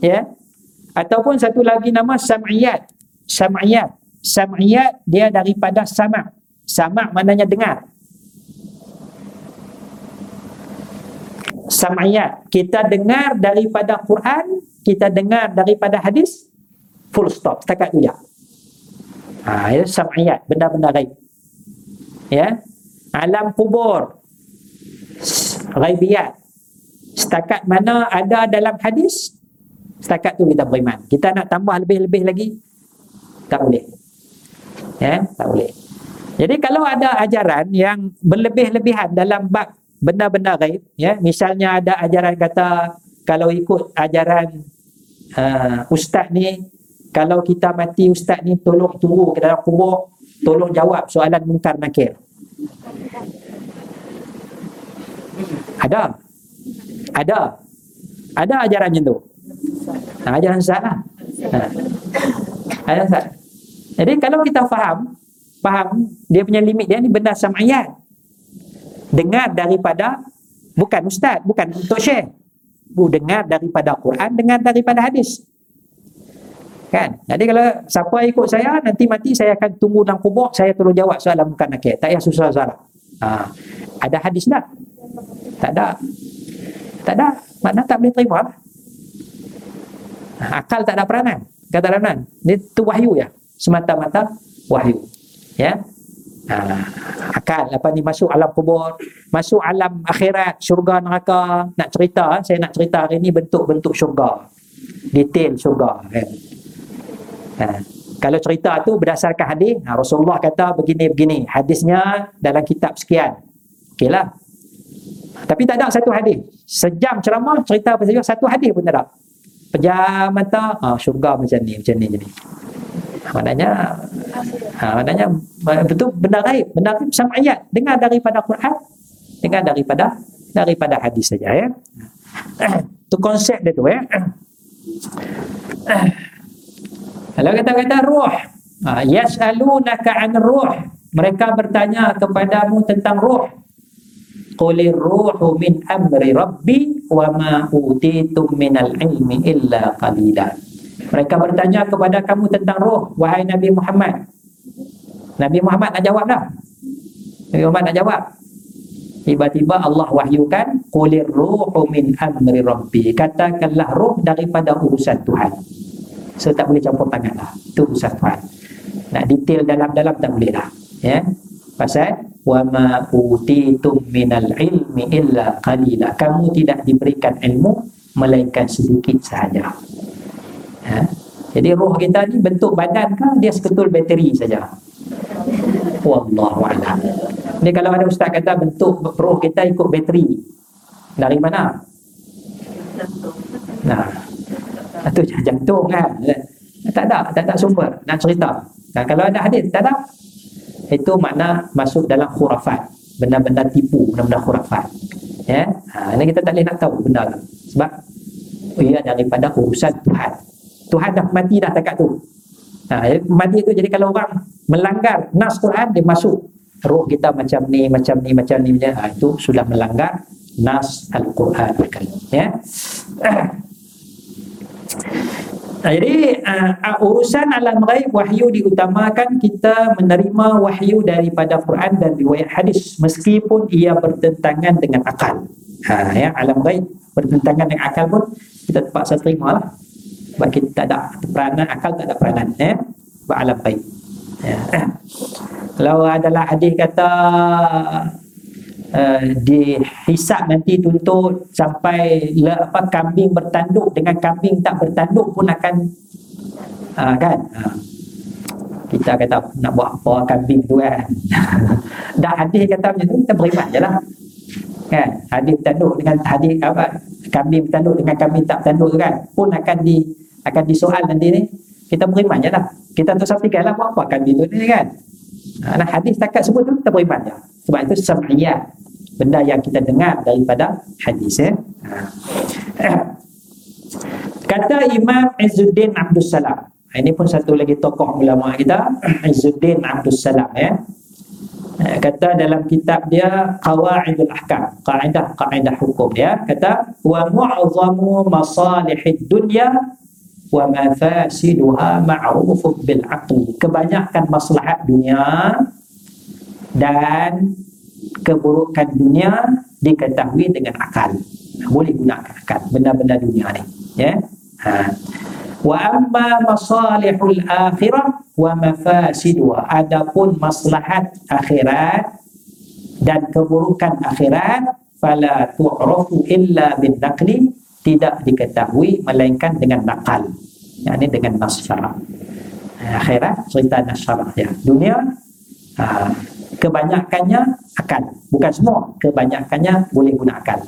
Ya. Ataupun satu lagi nama sam'iyat. Sam'iyat dia daripada sama'. Sama' maknanya dengar. Sam'iyat, kita dengar daripada Quran, kita dengar daripada hadis, full stop, setakat tu je. Ya, sam'iyat, benda-benda ghaib. Ya, alam kubur ghaibiyat, setakat mana ada dalam hadis, setakat tu kita beriman. Kita nak tambah lebih-lebih lagi tak boleh, ya, tak boleh. Jadi kalau ada ajaran yang berlebih-lebihan dalam bab benda-benda ghaib, ya, misalnya ada ajaran kata kalau ikut ajaran ustaz ni, kalau kita mati ustaz ni tolong tunggu ke dalam kubur, tolong jawab soalan mungkar nakir. Ada ajaran macam tu. Ajaran sesat lah. Ajaran sesat. Jadi kalau kita faham Faham? Dia punya limit dia ni benda sam'iyat. Dengar daripada, bukan ustaz, bukan untuk syekh. Dengar daripada Quran, dengar daripada hadis. Kan? Jadi kalau siapa ikut saya, nanti mati saya akan tunggu dalam kubur, saya tolong jawab soalan bukan nakir. Tak payah susah-susah. Ha. Ada hadis tak? Tak ada. Tak ada. Maknanya tak boleh terima lah. Akal tak ada peranan. Kata Ramlan, itu wahyu ya. Semata-mata wahyu. Ya. Akal apa ni masuk alam kubur, masuk alam akhirat, syurga neraka. Nak cerita, saya nak cerita hari ni bentuk-bentuk syurga. Detail syurga kan. Kalau cerita tu berdasarkan hadis, Rasulullah kata begini-begini, hadisnya dalam kitab sekian, okeylah. Tapi tak ada satu hadis. Sejam ceramah cerita pasal satu hadis pun tak ada. Pejam mata, syurga macam ni. Maknanya betul, benda gaib, benda tu sam'iyat, dengar daripada Quran, dengar daripada hadis saja ya. Tu konsep dia tu ya. Kalau kata-kata ruh, yas'alunaka 'an ruh, mereka bertanya kepadamu tentang ruh. Qulir ruhu min amri rabbi wa ma utitum minal ilmi illa qalila. Mereka bertanya kepada kamu tentang ruh, wahai Nabi Muhammad. Nabi Muhammad nak jawab dah. Nabi Muhammad nak jawab. Tiba-tiba Allah wahyukan, qulir ruhu min amri rabbi, katakanlah ruh daripada urusan Tuhan. So tak boleh campur tangan lah. Itu urusan Tuhan. Nak detail dalam-dalam tak boleh lah. Ya. Pasal wa ma utitum minal ilmi illa qalila. Kamu tidak diberikan ilmu melainkan sedikit sahaja. Ha? Jadi roh kita ni bentuk badan ke dia seketul bateri saja? Wallahu a'lam. Ni kalau ada ustaz kata bentuk roh kita ikut bateri. Dari mana? Nah. Itu jantung kan. Tak ada sumber nak cerita. Dan kalau ada hadis tak ada. Itu makna masuk dalam khurafat. Benda-benda tipu, benda-benda khurafat. Ya. Ini kita tak boleh nak tahu benda tu. Sebab ia daripada urusan Tuhan. Tuhan dah mati dah takat tu. Mati tu jadi kalau orang melanggar nas Quran dia masuk. Roh kita macam ni. Itu sudah melanggar nas Al-Quran. Ya. Jadi urusan alam ghaib wahyu diutamakan. Kita menerima wahyu daripada Quran dan riwayat hadis meskipun ia bertentangan dengan akal. Ya, alam ghaib bertentangan dengan akal pun kita terpaksa terima lah. Sebab kita tak ada peranan, akal tak ada peranan ya. Sebab alam ghaib ya. Kalau adalah hadis kata dihisap nanti tuntut sampai kambing bertanduk dengan kambing tak bertanduk pun akan kan kita kata nak buat apa kambing tu kan. Dah hadis kata macam tu kita beriman je lah kan. Hadis bertanduk dengan hadis apa, kambing bertanduk dengan kambing tak bertanduk tu kan pun akan disoal nanti ni. Kita beriman je lah, kita tu saksikan lah buat apa kambing tu ni kan. Nah, hadis takat sebut tu kita beriman je. Sebab itu sam'iyat, benda yang kita dengar daripada hadis ya. Kata Imam az-Zudin Abdul Salam. Ini pun satu lagi tokoh ulama kita, az-Zudin Abdul Salam ya. Kata dalam kitab dia Qawaidul Ahkam, kaedah hukum ya. Kata wa mu'azzamu masalihid dunya wa mafasiduha ma'rufun bil aqli. Kebanyakan maslahat dunia dan keburukan dunia diketahui dengan akal. Boleh gunakan akal benda-benda dunia ni ya. Wa amma masalihul akhirah wa mafasiduha, adapun maslahat akhirat dan keburukan akhirat fala tu'rafu illa bin naqli, tidak diketahui melainkan dengan nakal, yakni dengan nas syarah. Akhirat cerita nas syarah ya. Dunia kebanyakannya akal, bukan semua, kebanyakannya boleh guna akal.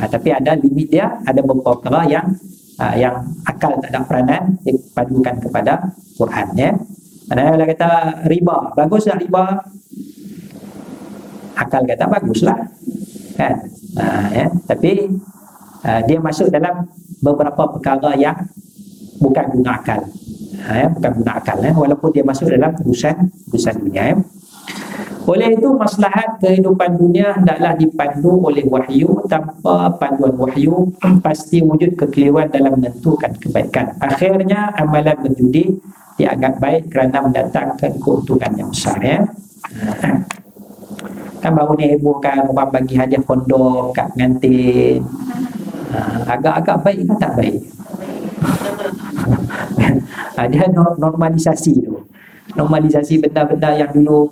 Tapi ada limit dia, ada beberapa perkara yang akal tak ada peranan, dipadukan kepada Quran ya. Kalau kata riba, baguslah riba. Akal kata baguslah. Kan? Ya, tapi dia masuk dalam beberapa perkara yang bukan guna akal. bukan guna akal walaupun dia masuk dalam urusan dunia. Oleh itu, maslahat kehidupan dunia hendaklah dipandu oleh wahyu. Tanpa panduan wahyu, pasti wujud kekeliruan dalam menentukan kebaikan. Akhirnya, amalan berjudi dianggap baik kerana mendatangkan keuntungan yang besar. Kan baru ni hebohkan orang bagi hadiah kondom kat pengantin. Agak-agak baik ke tak baik? Dia normalisasi tu. Normalisasi benda-benda yang dulu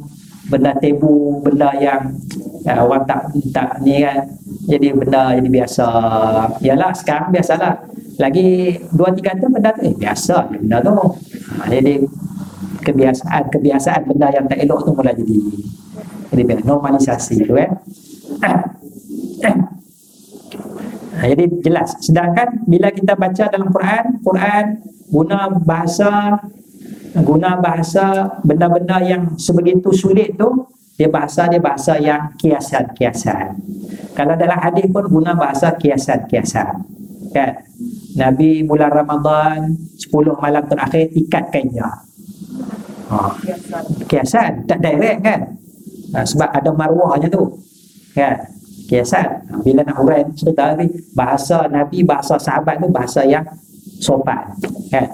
benda tabu, benda yang orang tak ni kan, jadi benda jadi biasa. Yalah, sekarang biasalah. Lagi 2-3 tahun benda tu biasa benda tu. Jadi kebiasaan benda yang tak elok tu mula jadi normalisasi tu kan. Jadi jelas. Sedangkan bila kita baca dalam Quran guna bahasa benda-benda yang sebegitu sulit tu, dia bahasa yang kiasan-kiasan. Kalau dalam hadis pun guna bahasa kiasan-kiasan, kan? Nabi bulan Ramadan 10 malam terakhir ikat kainnya. Kiasan, tak direct kan? Sebab ada maruahnya tu, kan? Kiasan. Bila nak urai cerita ni, bahasa Nabi, bahasa sahabat tu bahasa yang sopan, kan?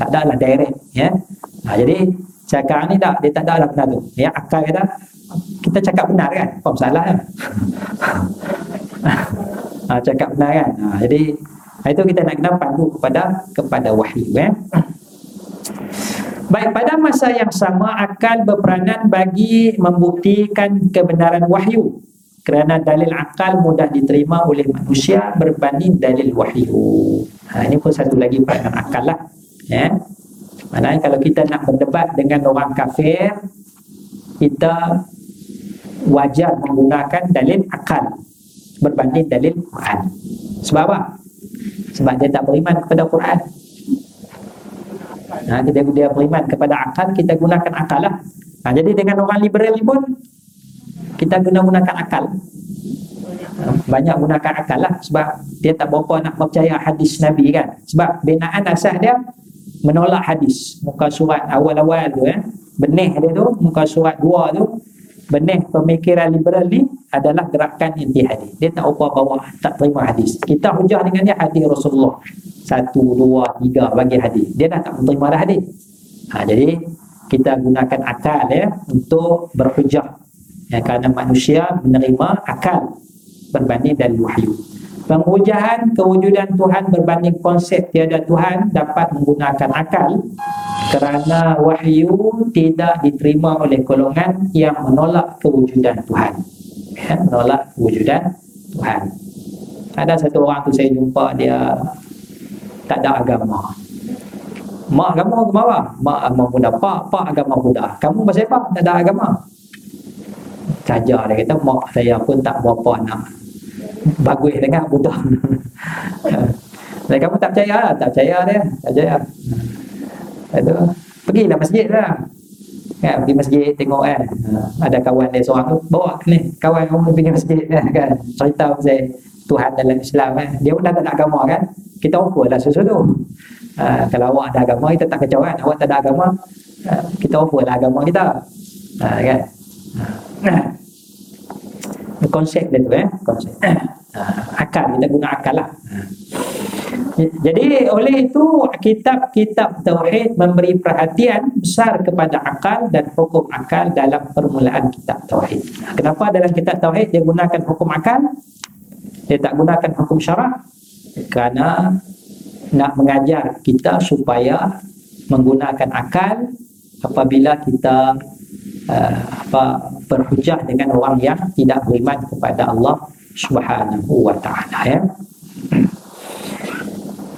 Tak ada lah direct, ya. Jadi cakap ni tak, dia tak ada lah benar tu. Ya, akal kata kita cakap benar kan, faham salah kan. Cakap benar kan. Jadi itu kita nak kena pandu kepada wahyu, ya. Baik, pada masa yang sama akal berperanan bagi membuktikan kebenaran wahyu. Kerana dalil akal mudah diterima oleh manusia berbanding dalil wahyu. Ini pun satu lagi peranan akal lah. Ya. Maknanya kalau kita nak berdebat dengan orang kafir, kita wajar menggunakan dalil akal berbanding dalil Quran. Sebab apa? Sebab dia tak beriman kepada Quran. Dia beriman kepada akal, kita gunakan akal lah. Jadi dengan orang liberal pun kita gunakan akal. Banyak gunakan akal lah. Sebab dia tak berapa nak percaya hadis Nabi kan. Sebab binaan asas dia menolak hadis. Muka surat awal-awal tu, benih dia tu, muka surat 2 tu, benih pemikiran liberal ni adalah gerakan inti hadis. Dia tak apa bawa, tak terima hadis. Kita hujah dengan dia hadis Rasulullah 1, 2, 3 bagi hadis. Dia dah tak terima dah hadis. Jadi kita gunakan akal untuk berhujah, kerana manusia menerima akal berbanding dan wahyu. Penghujahan kewujudan Tuhan berbanding konsep tiada Tuhan dapat menggunakan akal, kerana wahyu tidak diterima oleh golongan yang menolak kewujudan Tuhan. Menolak kewujudan Tuhan. Ada satu orang tu saya jumpa, dia tak ada agama. Mak kamu agama apa? Mak agama Buddha. Pak agama Buddha. Kamu pasal apa? Tak ada agama. Saja dia kata, mak saya pun tak berapa nak bagus dengar Buddha. Kamu tak percaya lah. Tak percaya. Itu, pergilah masjid lah. Kan, pergi masjid tengok kan. Ada kawan dia seorang tu, bawa ni, kawan kamu pergi masjid kan. Cerita pasal Tuhan dalam Islam kan. Dia pun dah tak ada agama kan. Kita ukur lah susu tu. Kalau awak ada agama, kita tak kacau kan. Awak tak ada agama, kita ukur lah agama kita. Kan. Konsep dia tu konsep. Akal, kita guna akal lah. Jadi oleh itu kitab-kitab tauhid memberi perhatian besar kepada akal dan hukum akal dalam permulaan kitab tauhid. Kenapa dalam kitab tauhid dia gunakan hukum akal, dia tak gunakan hukum syarak? Kerana nak mengajar kita supaya menggunakan akal apabila kita berhujah dengan orang yang tidak beriman kepada Allah Subhanahu wa ta'ala, ya.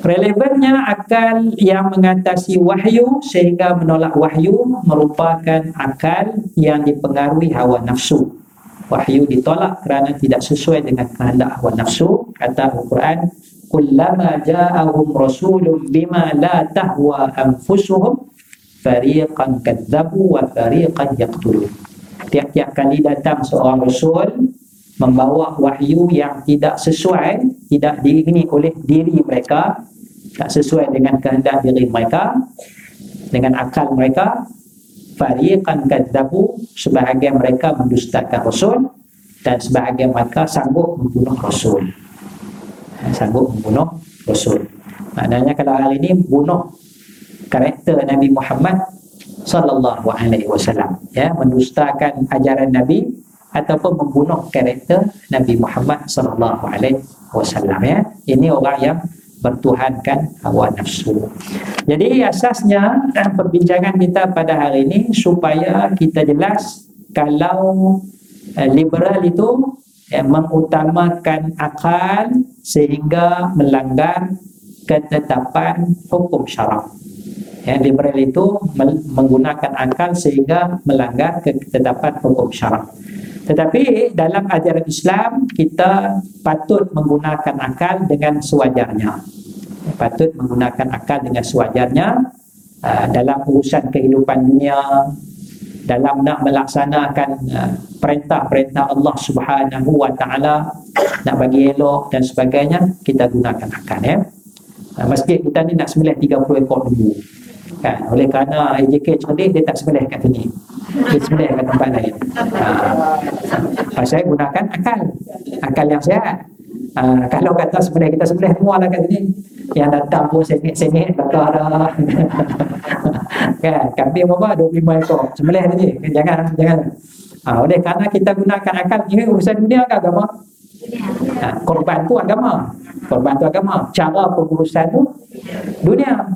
Relevannya akal yang mengatasi wahyu sehingga menolak wahyu merupakan akal yang dipengaruhi hawa nafsu. Wahyu ditolak kerana tidak sesuai dengan kehendak hawa nafsu. Kata Al-Quran, kullama ja'ahum rasulun bima la tahwa anfusuhum fariqan kadzabu wa fariqan yaqtulun. Tiap-tiap kali datang seorang rasul membawa wahyu yang tidak sesuai, tidak diingini oleh diri mereka, tak sesuai dengan kehendak diri mereka, dengan akal mereka. Fariqan kadzabu, sebahagian mereka mendustakan Rasul, dan sebahagian mereka sanggup membunuh Rasul. Sanggup membunuh Rasul. Maknanya kalau hal ini bunuh karakter Nabi Muhammad sallallahu alaihi wasallam, ya, mendustakan ajaran Nabi ataupun membunuh karakter Nabi Muhammad sallallahu alaihi wasallam, ya. Ini orang yang bertuhankan hawa nafsu. Jadi asasnya perbincangan kita pada hari ini supaya kita jelas kalau liberal itu mengutamakan akal sehingga melanggar ketetapan hukum syarak. Yang liberal itu menggunakan akal sehingga melanggar ketetapan hukum syarak. Tetapi dalam ajaran Islam, kita patut menggunakan akal dengan sewajarnya. Patut menggunakan akal dengan sewajarnya dalam urusan kehidupan dunia, dalam nak melaksanakan perintah-perintah Allah Subhanahu wa taala, nak bagi elok dan sebagainya, kita gunakan akal, ya. Masjid kita ni nak sembelih 30 ekor lembu. Kan? Oleh kerana AJK cerdik, dia tak sembelih kat sini, dia sembelih kat tempat lain. Saya gunakan akal, akal yang sehat. Kalau kata sembelih, kita sembelih semua lah kat sini, yang datang pun sengit-sengit bakar dah. Kan? Kambing berapa? 25 ekor sembelih lagi, jangan. Oleh kerana kita gunakan akal, ini urusan dunia ke agama? Korban tu agama, cara pengurusan tu dunia.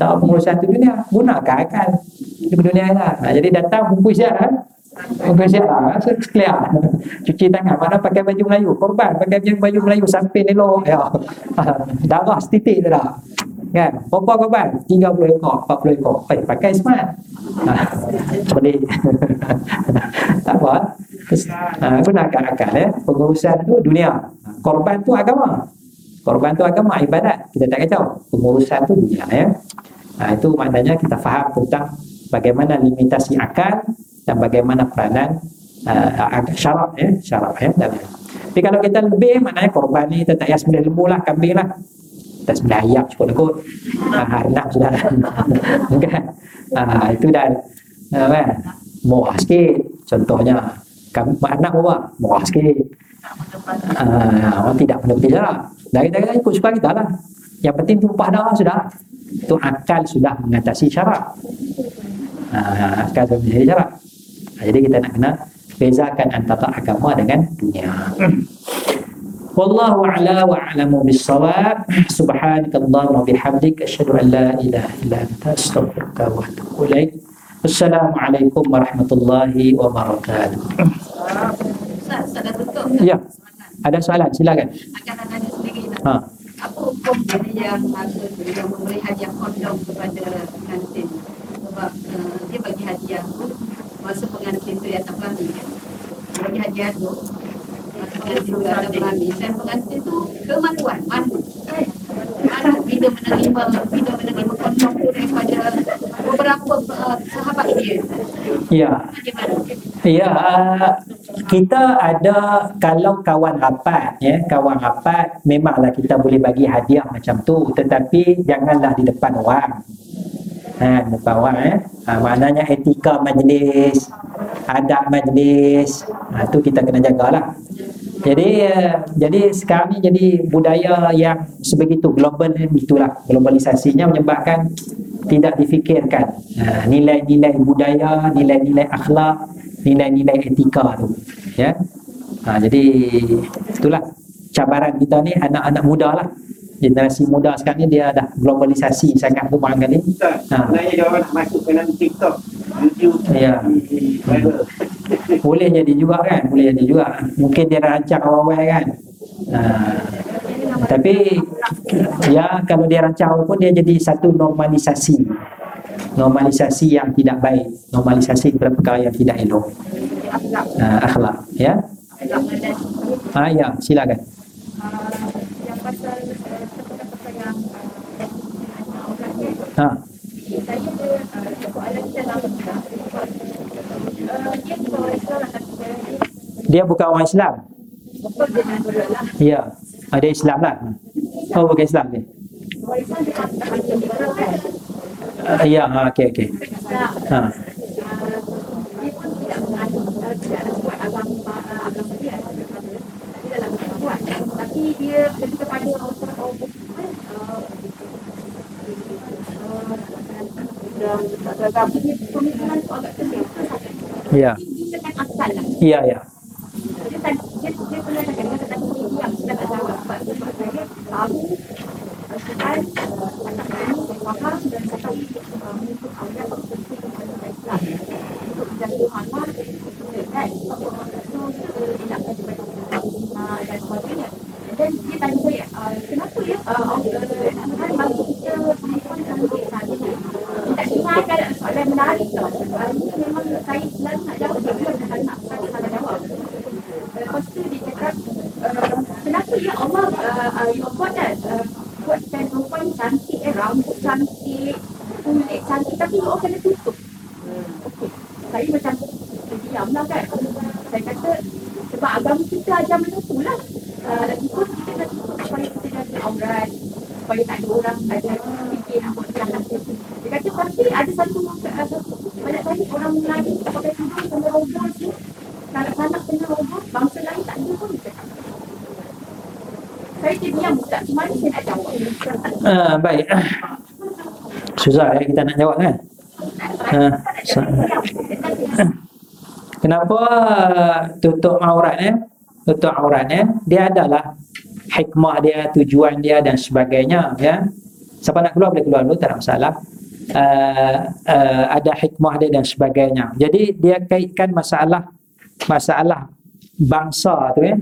Tahu pengurusan tu dunia, gunakan akal dunia lah. Jadi datang buku syarat, clear. Cuci tangan, mana pakai baju Melayu, korban pakai baju Melayu, samping elok, ya. Darah setitik dah, kan? Berapa korban? 30 ekor, 40 ekor. Pakai smart. Boleh. Tak apa. Gunakan akal, ya. Pengurusan tu dunia, korban tu agama. Korban tu agama, ibadat. Kita tak kacau. Pengurusan tu dunia, ya. Itu maknanya kita faham tentang bagaimana limitasi akal dan bagaimana peranan syarak, ya, dalam. Tapi kalau kita lebih, maknanya korban ni kita tak payah sembelih lembu lah, kambing lah, tak sembelih ayam cukup-cukup, harnak sudah. Kan? Itu dah murah sikit. Contohnya harnak berapa? Murah sikit. Orang tidak menepi syarak, dari ikut suka kita lah. Yang penting tumpah darah sudah. Itu akal sudah mengatasi syarak. Akal sudah mengatasi syarak. Jadi kita nak kena bezakan antara agama dengan dunia. Wallahu a'la wa a'lamu bis-shawab. Subhanakallahumma wa bihamdika asyhadu an la ilaha illa anta astaghfiruka wa atubu ilaik. Assalamualaikum warahmatullahi wabarakatuh. Ustaz, ada tutup. Ya. Ada soalan, silakan. Akan ada sendiri. Apa hukum dia yang memberi hadiah kondom kepada pengantin? Sebab dia bagi hadiah tu masa pengantin tu di atas pelami, kan? Bagi hadiah tu masa pengantin tu di atas pelami, dan pengantin tu kemaluan, bila menerima kondom tu daripada beberapa sahabat dia. Ya. Ya, kita ada, kalau kawan rapat, ya, memanglah kita boleh bagi hadiah macam tu, tetapi janganlah di depan orang. Depan orang, ya. Maknanya etika majlis, adab majlis, tu kita kena jagalah. Jadi sekarang ni jadi budaya yang sebegitu global, itulah globalisasinya menyebabkan tidak difikirkan nilai-nilai budaya, nilai-nilai akhlak, nilai-nilai etika tu, ya. Jadi itulah cabaran kita ni, anak-anak muda lah, generasi muda sekarang ni dia dah globalisasi sangat tu bang kali. Sebenarnya dia orang nak masuk ke dalam TikTok, YouTube, ya. Boleh jadi juga, kan? Mungkin dia rancang awal-awal, kan? Tapi ya, kalau dia rancang awal pun dia jadi satu normalisasi yang tidak baik, normalisasi perkara yang tidak elok, akhlak, ya. Ya, silakan. Yang pasal perkara-perkara yang dia bukan orang Islam. Ya, ada Islam lah. Oh, bukan Islam ni. Ayam, okey. Ha. Dia pun tidak mengadu, tidak buat abang dia dalam buat. Tapi dia kepada orang-orang dan dia pemikiran tu agak kecil. Ya. Ya. Dia pernah cakap dengan satu media yang tak jawab sebab saya tahu Ustaz anak kami faham dan tahu untuk awal berfungsi kepada Islam untuk menjadi amal dan itu tidak ada dan sebagainya. Dan dia tanya saya kenapa ya orang masuk kita perempuan sama saja tak dengar kan soalan menarik tau memang saya selalu nak jawab dan nak jawab. Lepas tu dia cakap kenapa ya Allah buat kan buat dan perempuan cantik rambut cantik kulit cantik tapi you all kena tutup. Okey, saya macam diam lah kan. Saya kata sebab agama kita ajar menutup lah lagi pun kita nak tutup supaya kita jaga aurat supaya tak ada orang ada fikir nak buat jahat. Dia kata pasti ada satu banyak kali orang Melayu pakai tudung kena roboh tu kanak-kanak kena roboh bangsa lain tak ada pun kita. Saya diam tak mana saya nak jawab. Baik. Susah kita nak jawab kan? Kenapa tutup aurat ni? Tutup aurat ni dia adalah hikmah dia, tujuan dia dan sebagainya ya. Siapa nak keluar boleh keluar dulu, tak ada masalah. Ada hikmah dia dan sebagainya. Jadi dia kaitkan masalah bangsa tu ya,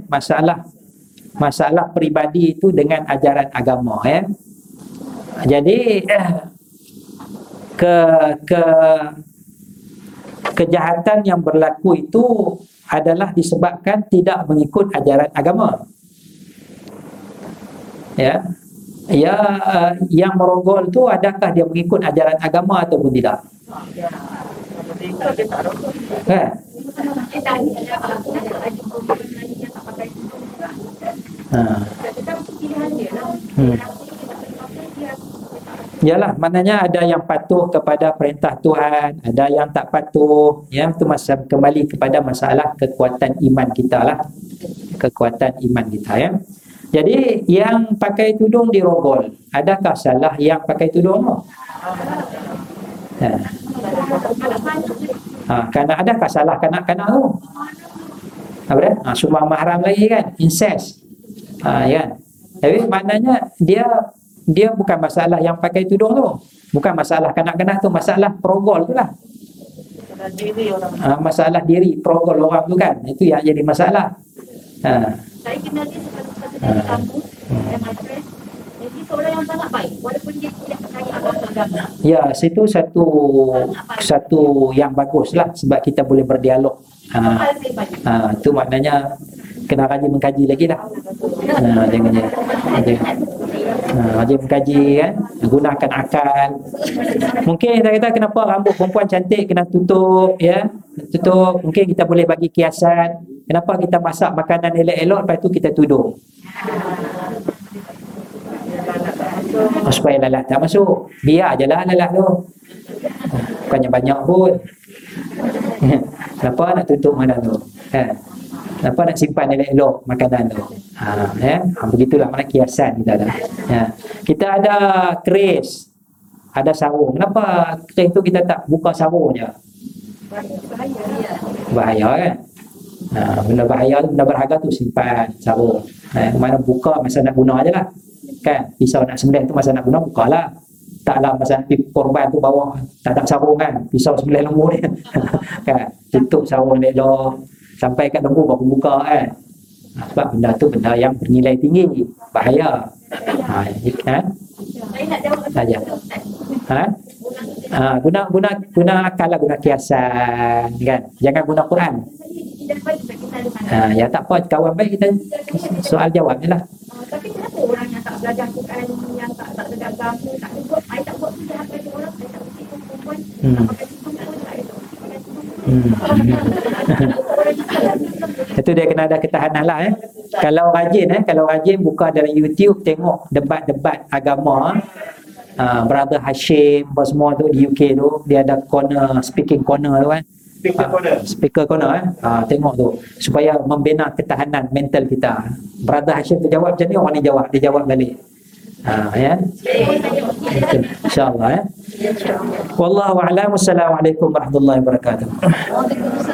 masalah peribadi itu dengan ajaran agama ya. Jadi kejahatan yang berlaku itu adalah disebabkan tidak mengikut ajaran agama. Ya, yang merogol tu adakah dia mengikut ajaran agama ataupun tidak? Kan? Yalah, maknanya ada yang patuh kepada perintah Tuhan, ada yang tak patuh. Ya, itu masa kembali kepada masalah kekuatan iman kita lah. Kekuatan iman kita ya. Jadi yang pakai tudung dirogol, adakah salah yang pakai tudung? Kerana adakah salah kanak-kanak tu? Apa dia? Sumbang mahram lagi kan? Incest. Ya. Tapi maknanya dia bukan masalah yang pakai tudung tu. Bukan masalah kanak-kanak tu, masalah perogol tu lah. Masalah diri perogol orang tu kan. Itu yang jadi masalah. Saya kenal dia satu-satu dari kampus dan masyarakat. Jadi seorang yang sangat baik walaupun dia tidak percaya agama. Ya, situ satu yang bagus lah sebab kita boleh berdialog. Itu maknanya kena rajin mengkaji lagi dah. Rajin mengkaji kan, gunakan akal. Mungkin kita kata kenapa rambut perempuan cantik kena tutup ya. Tutup, mungkin kita boleh bagi kiasan. Kenapa kita masak makanan elok-elok lepas tu kita tudung. Supaya lalat tak masuk. Biar je lah lalat tu. Bukannya banyak pun. Kenapa nak tutup mana tu? Kenapa nak simpan elok-elok makanan tu? Begitulah mana kiasan kita ada. Kita ada keris, ada sarung. Kenapa keris tu kita tak buka sarung je? Bahaya kan? Benda bahaya, benda berharga tu simpan sarung. Mana buka masa nak guna je lah. Kan? Pisau nak sembelih tu masa nak guna buka lah. Taklah masa korban tu bawa tak ada sarung kan? Pisau sembelih lembu ni. Kan? Tutup sarung elok-elok. Sampai kat lembu baru buka kan. Sebab benda tu benda yang bernilai tinggi. Bahaya. Saya nak jawab saja. Guna akal lah, guna kiasan kan. Jangan guna Quran. Ya tak apa, kawan baik kita soal jawab je lah. Tapi kenapa orang yang tak belajar Quran, yang tak belajar agama, tak buat, saya tak buat pilihan kepada orang, saya tak bersikap perempuan, tak pakai sikap perempuan, tak itu. Itu dia kena ada ketahanan lah kalau rajin buka dalam YouTube tengok debat-debat agama Brother Hashim semua tu di UK tu, dia ada corner, speaking corner tu kan, speaker corner eh, tengok tu supaya membina ketahanan mental kita. Brother Hashim tu jawab macam ni, orang ni jawab, dia jawab balik. Ya. Insya-Allah ya. Wallahu a'lam. Assalamualaikum warahmatullahi wabarakatuh.